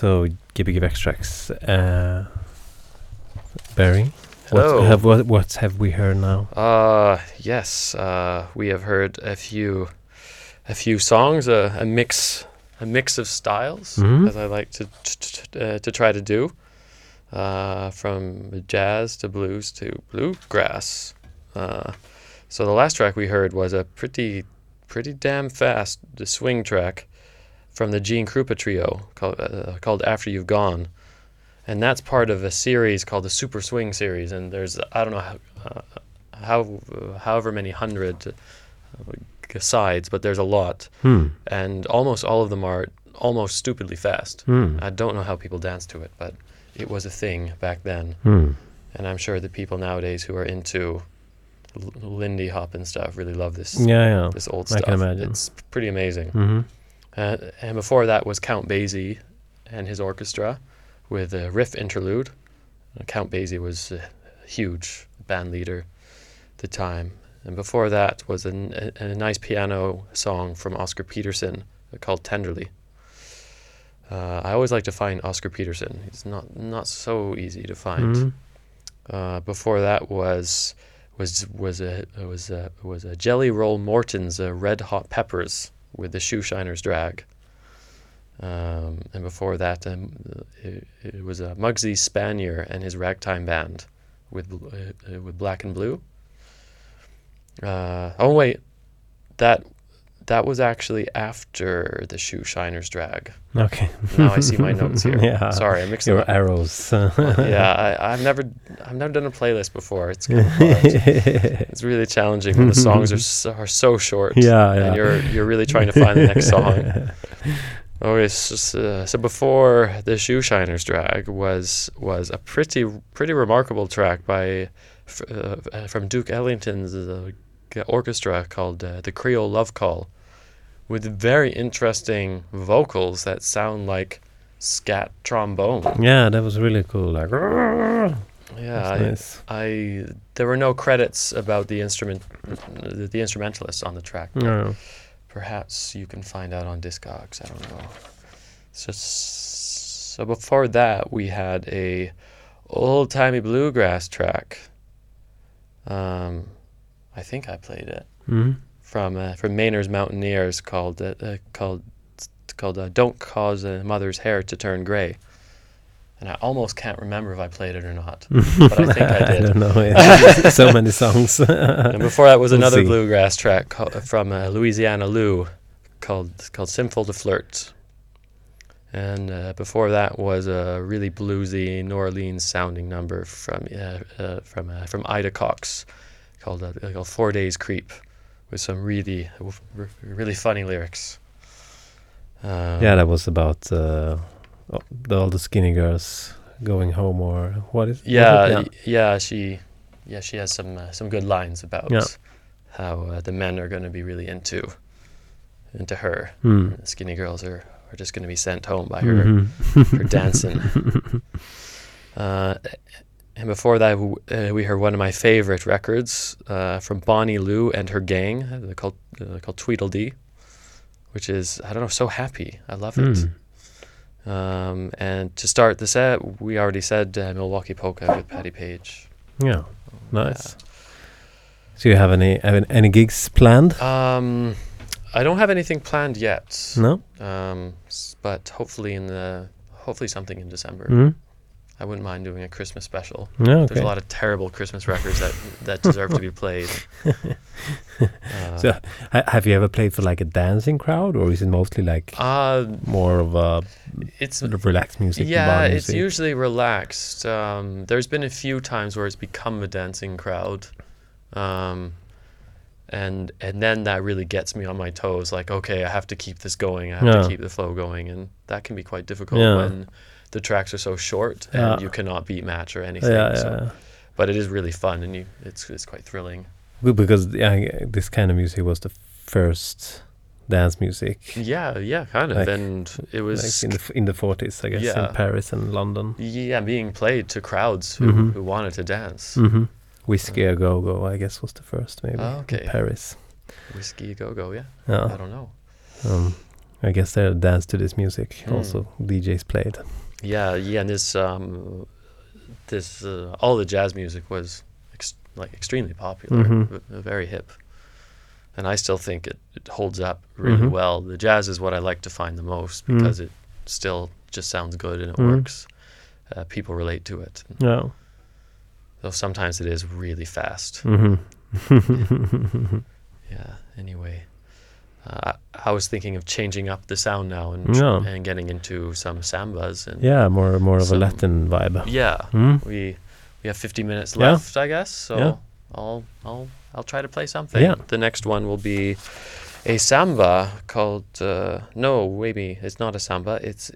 So, G B G Wax Trax, uh, Barry. Hello. What have, what, what have we heard now? Uh, yes, uh, we have heard a few, a few songs, a, a mix, a mix of styles, mm-hmm. as I like to t- t- uh, to try to do, uh, from jazz to blues to bluegrass. Uh, so the last track we heard was a pretty, pretty damn fast swing track from the Gene Krupa Trio called, uh, called After You've Gone. And that's part of a series called the Super Swing Series. And there's, I don't know, how, uh, how uh, however many hundred uh, sides, but there's a lot. Hmm. And almost all of them are almost stupidly fast. Hmm. I don't know how people dance to it, but it was a thing back then. Hmm. And I'm sure the people nowadays who are into L- Lindy Hop and stuff really love this, yeah, yeah. this old I stuff. Can imagine. It's pretty amazing. Mm-hmm. Uh, and before that was Count Basie and his orchestra, with a riff interlude. Count Basie was a huge band leader at the time. And before that was an, a, a nice piano song from Oscar Peterson called Tenderly. Uh, I always like to find Oscar Peterson. He's not, not so easy to find. Mm-hmm. Uh, before that was was was a was a was a Jelly Roll Morton's uh, Red Hot Peppers with the Shoeshiner's Drag. Um, and before that, um, it, it was uh, Muggsy Spanier and his ragtime band with uh, with Black and Blue. Uh, oh wait, that that was actually after the Shoeshiner's Drag. Okay. Now I see my notes here. Yeah. Sorry, I mixed your up. Arrows. yeah, I, I've never I've never done a playlist before. It's kind of hard. It's really challenging when the songs are so, are so short. Yeah, yeah. And you're you're really trying to find the next song. Okay, so, uh, so before the Shoeshiner's Drag was was a pretty pretty remarkable track by uh, from Duke Ellington's uh, orchestra called uh, the Creole Love Call, with very interesting vocals that sound like scat trombone. Yeah, that was really cool. Like, yeah, I, nice. I there were no credits about the instrument the, the instrumentalists on the track. No. Perhaps you can find out on Discogs. I don't know. So, so before that, we had a old-timey bluegrass track. Um, I think I played it mm-hmm. from uh, from Maynard's Mountaineers called uh, uh, called called uh, "Don't Cause a Mother's Hair to Turn Gray." And I almost can't remember if I played it or not, but I think I did. I don't know. Yeah. So many songs. And before that was we'll another see. bluegrass track co- from uh, Louisiana Lou called called Sinful to Flirt. And uh, before that was a really bluesy New Orleans sounding number from uh, uh, from uh, from Ida Cox called, uh, called Four Days Creep, with some really really funny lyrics. Um, yeah, that was about... Uh Oh, the, all the skinny girls going home, or what is? Yeah, yeah. yeah, she, yeah, she has some uh, some good lines about yeah. how uh, the men are going to be really into into her. Mm. The skinny girls are, are just going to be sent home by her mm-hmm. for dancing. uh, and before that, w- uh, we heard one of my favorite records uh, from Bonnie Lou and her gang. They're called uh, called Tweedledee, which is I don't know, so happy. I love mm. it. Um, and to start the set, we already said uh, Milwaukee Polka with Patti Page. Yeah, nice. Yeah. So you have any have any gigs planned? Um, I don't have anything planned yet. No. Um, s- but hopefully in the hopefully something in December. Mm-hmm. I wouldn't mind doing a Christmas special. No, okay. There's a lot of terrible Christmas records that, that deserve to be played. uh, so, ha- have you ever played for like a dancing crowd, or is it mostly like uh, more of a it's, sort of relaxed music? Yeah, it's music? Usually relaxed. Um, there's been a few times where it's become a dancing crowd, um, and and then that really gets me on my toes. Like, okay, I have to keep this going. I have yeah. to keep the flow going, and that can be quite difficult yeah. when. The tracks are so short, and yeah. you cannot beat match or anything. Yeah, yeah, so. yeah. But it is really fun, and you, it's it's quite thrilling. Because yeah, this kind of music was the first dance music. Yeah, yeah, kind of. Like, and it was like in the in the forties, I guess, yeah. in Paris and London. Yeah, being played to crowds who, mm-hmm. who wanted to dance. Mm-hmm. Whiskey uh, a Go Go, I guess, was the first, maybe. Oh, okay. In Paris. Whiskey a Go Go, yeah. yeah. I don't know. Um, I guess they dance to this music. Mm. Also, D Js played. Yeah, yeah, and this, um, this, uh, all the jazz music was ex- like extremely popular, mm-hmm. v- very hip, and I still think it, it holds up really mm-hmm. well. The jazz is what I like to find the most because mm. it still just sounds good and it mm. works. Uh, people relate to it. No, though sometimes it is really fast. Mm-hmm. yeah. yeah. Anyway. Uh, I was thinking of changing up the sound now and yeah. and getting into some sambas and yeah, more more of some, a Latin vibe. Yeah, mm? we we have fifty minutes yeah. left, I guess. So yeah. I'll I'll I'll try to play something. Yeah. The next one will be a samba called uh, no, maybe it's not a samba. It's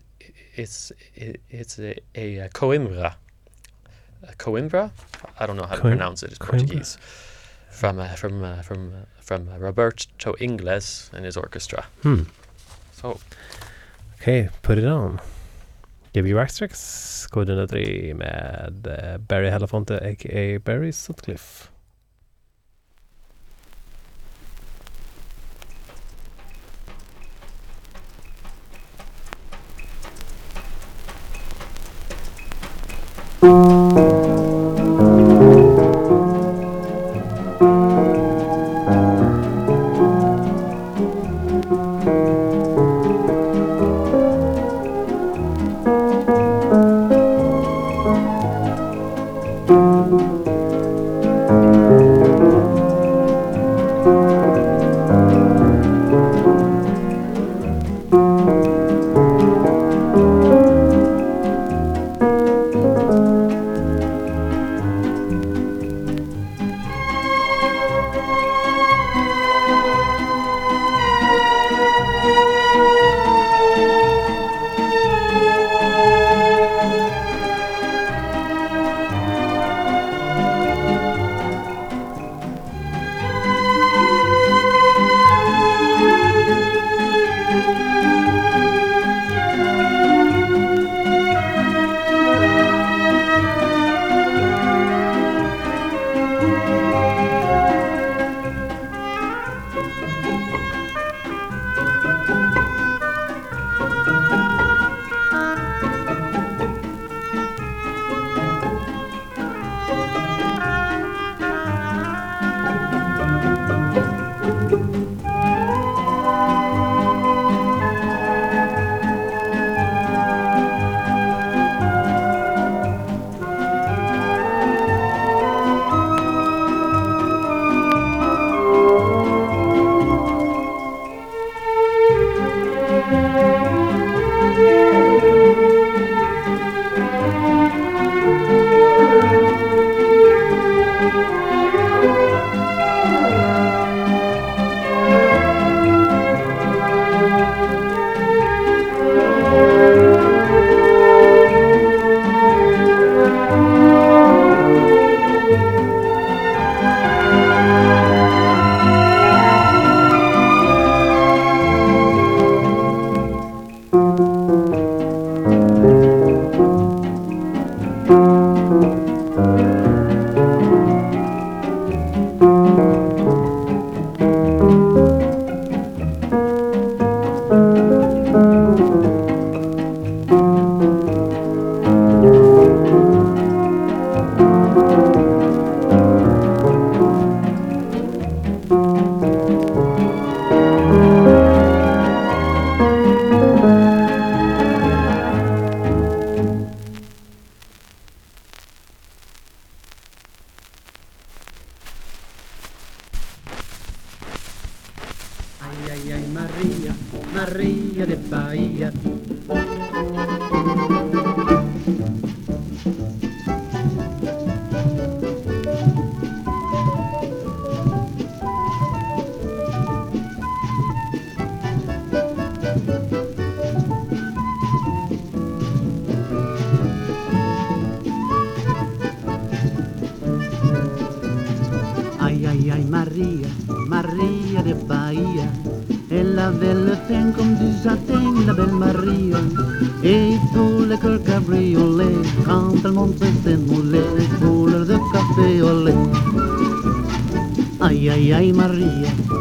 it's it, it's a, a Coimbra. A Coimbra? I don't know how Coim- to pronounce it. It's Coimbra. Portuguese. From uh, from uh, from uh, from uh, Roberto Inglez and his orchestra. Hmm. So, okay, put it on. G B G Wax Trax, koden tre med uh, Barry Hellafonte, aka Barry Sutcliffe.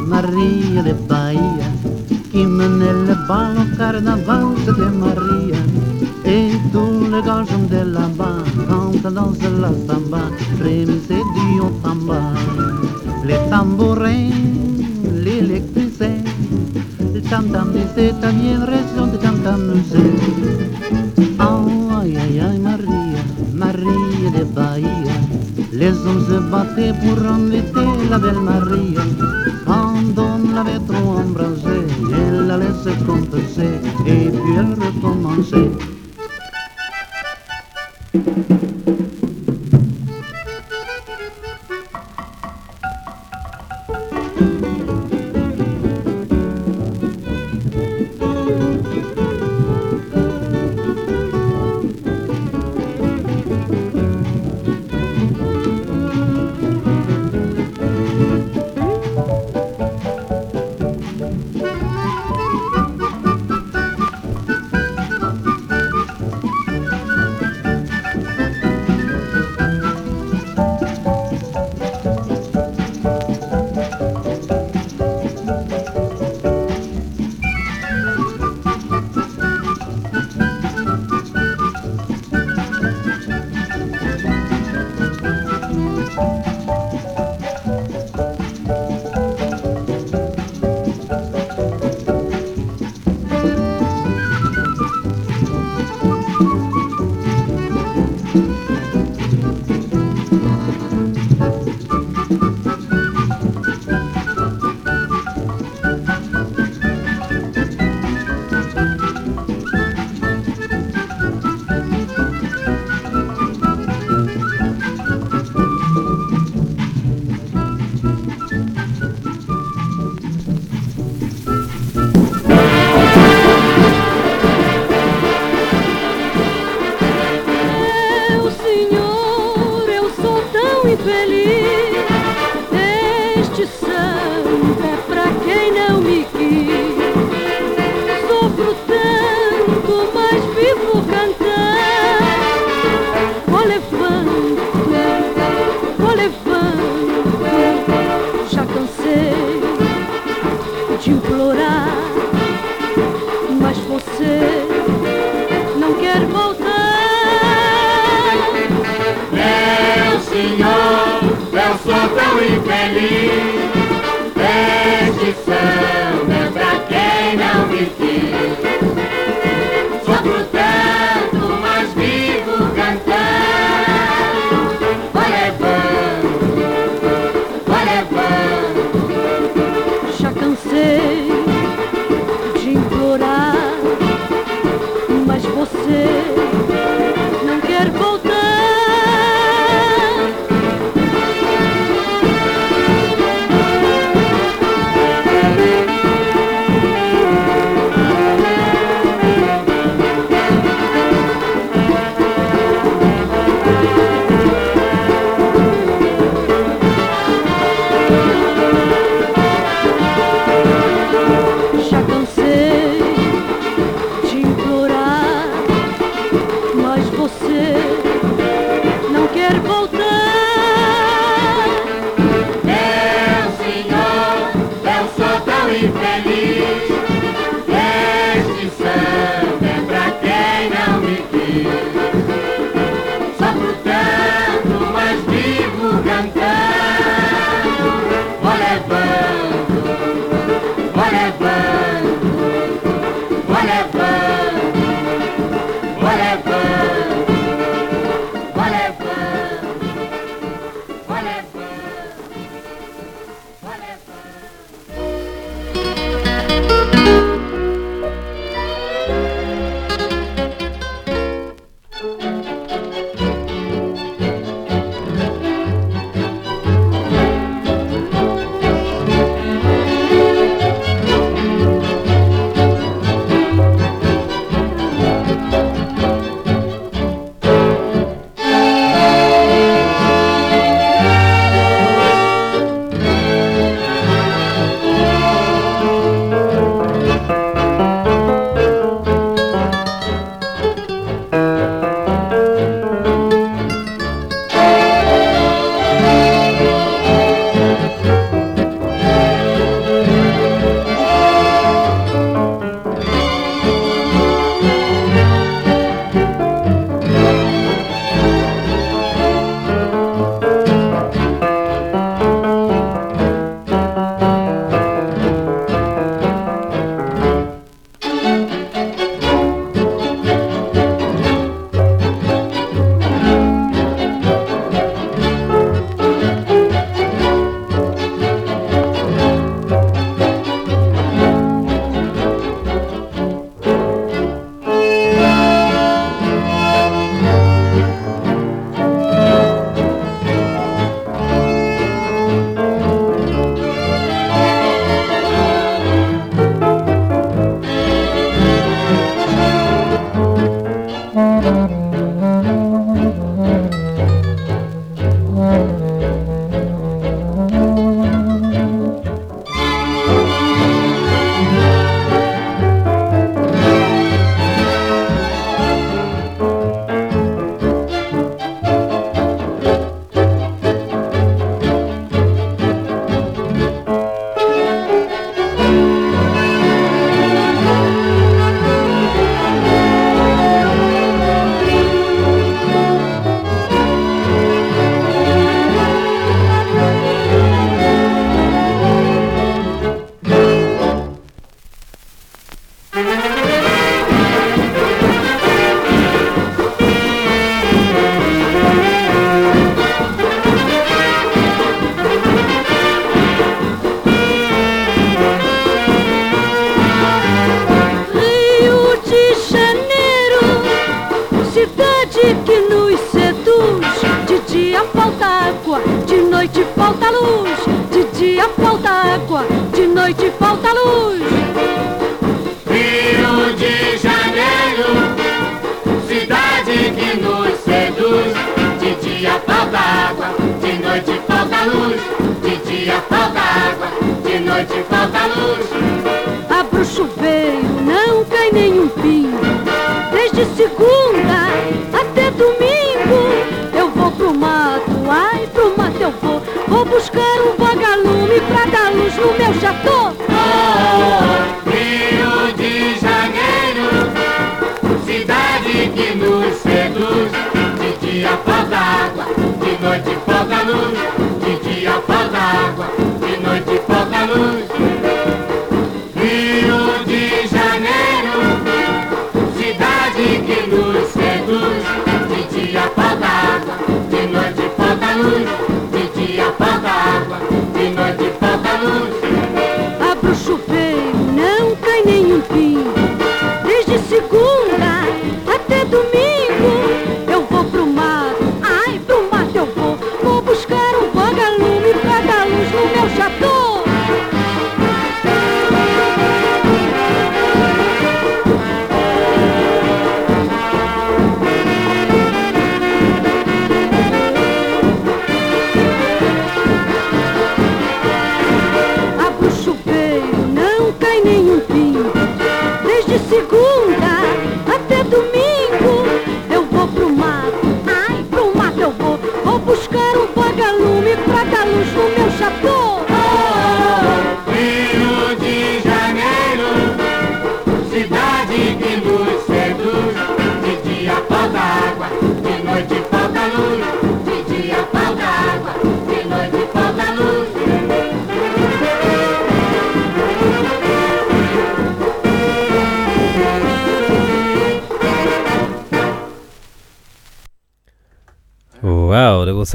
Maria de Bahia, Kim nell'bal un carnaval de Maria e tu le gorge della ba quand danse la samba frémissez du samba les tambourins l'électricien le tam-tam de cette amienne région de tam-tam musée oh aïe aïe aïe Maria Maria de Bahia les hommes se battaient pour enlever la belle Maria quand on l'avait trop embrasée elle la laissait compenser et puis elle recommençait. Whatever, whatever,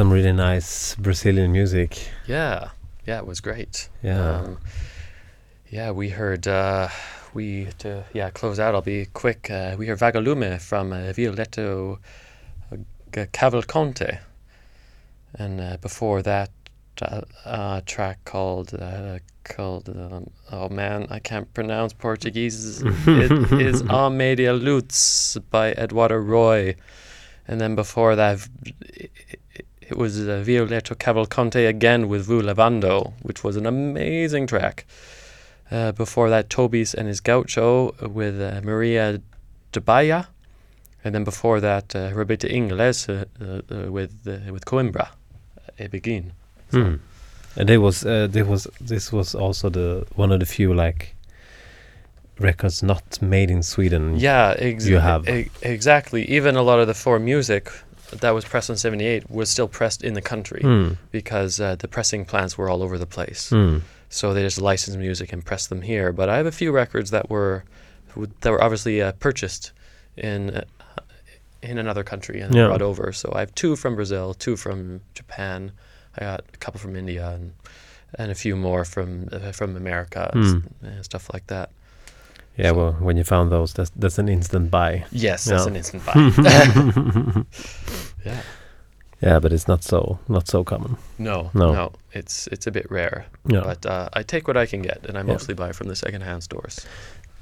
Some really nice Brazilian music. Yeah, yeah, it was great. Yeah, um, yeah, we heard. Uh, we to yeah close out. I'll be quick. Uh, we heard Vagalume from uh, Violetta Cavalcante, and uh, before that, uh, a track called uh, called um, oh man, I can't pronounce Portuguese. It is A Meia Luz by Eduardo Roy, and then before that. It, It was uh, Violetta Cavalcante again with Vu Levando, which was an amazing track. Uh, before that, Tobis and his Gaucho with uh, Maria de Baia. And then before that, uh, Roberto Inglez uh, uh, uh, with uh, with Coimbra, E Begin. So. Mm. And it was, uh, there was, this was also the one of the few like records not made in Sweden. Yeah, ex- you have. E- exactly. Even a lot of the foreign music that was pressed in seventy-eight was still pressed in the country mm. because uh, the pressing plants were all over the place. Mm. So they just licensed music and pressed them here. But I have a few records that were that were obviously uh, purchased in uh, in another country and yeah. brought over. So I have two from Brazil, two from Japan. I got a couple from India and and a few more from uh, from America and, mm. st- and stuff like that. Yeah, so well, when you found those, that's, that's an instant buy. Yes, that's yeah. an instant buy. yeah, yeah, but it's not so not so common. No, no, no it's it's a bit rare. Yeah. But uh, I take what I can get, and I mostly yeah. buy from the secondhand stores.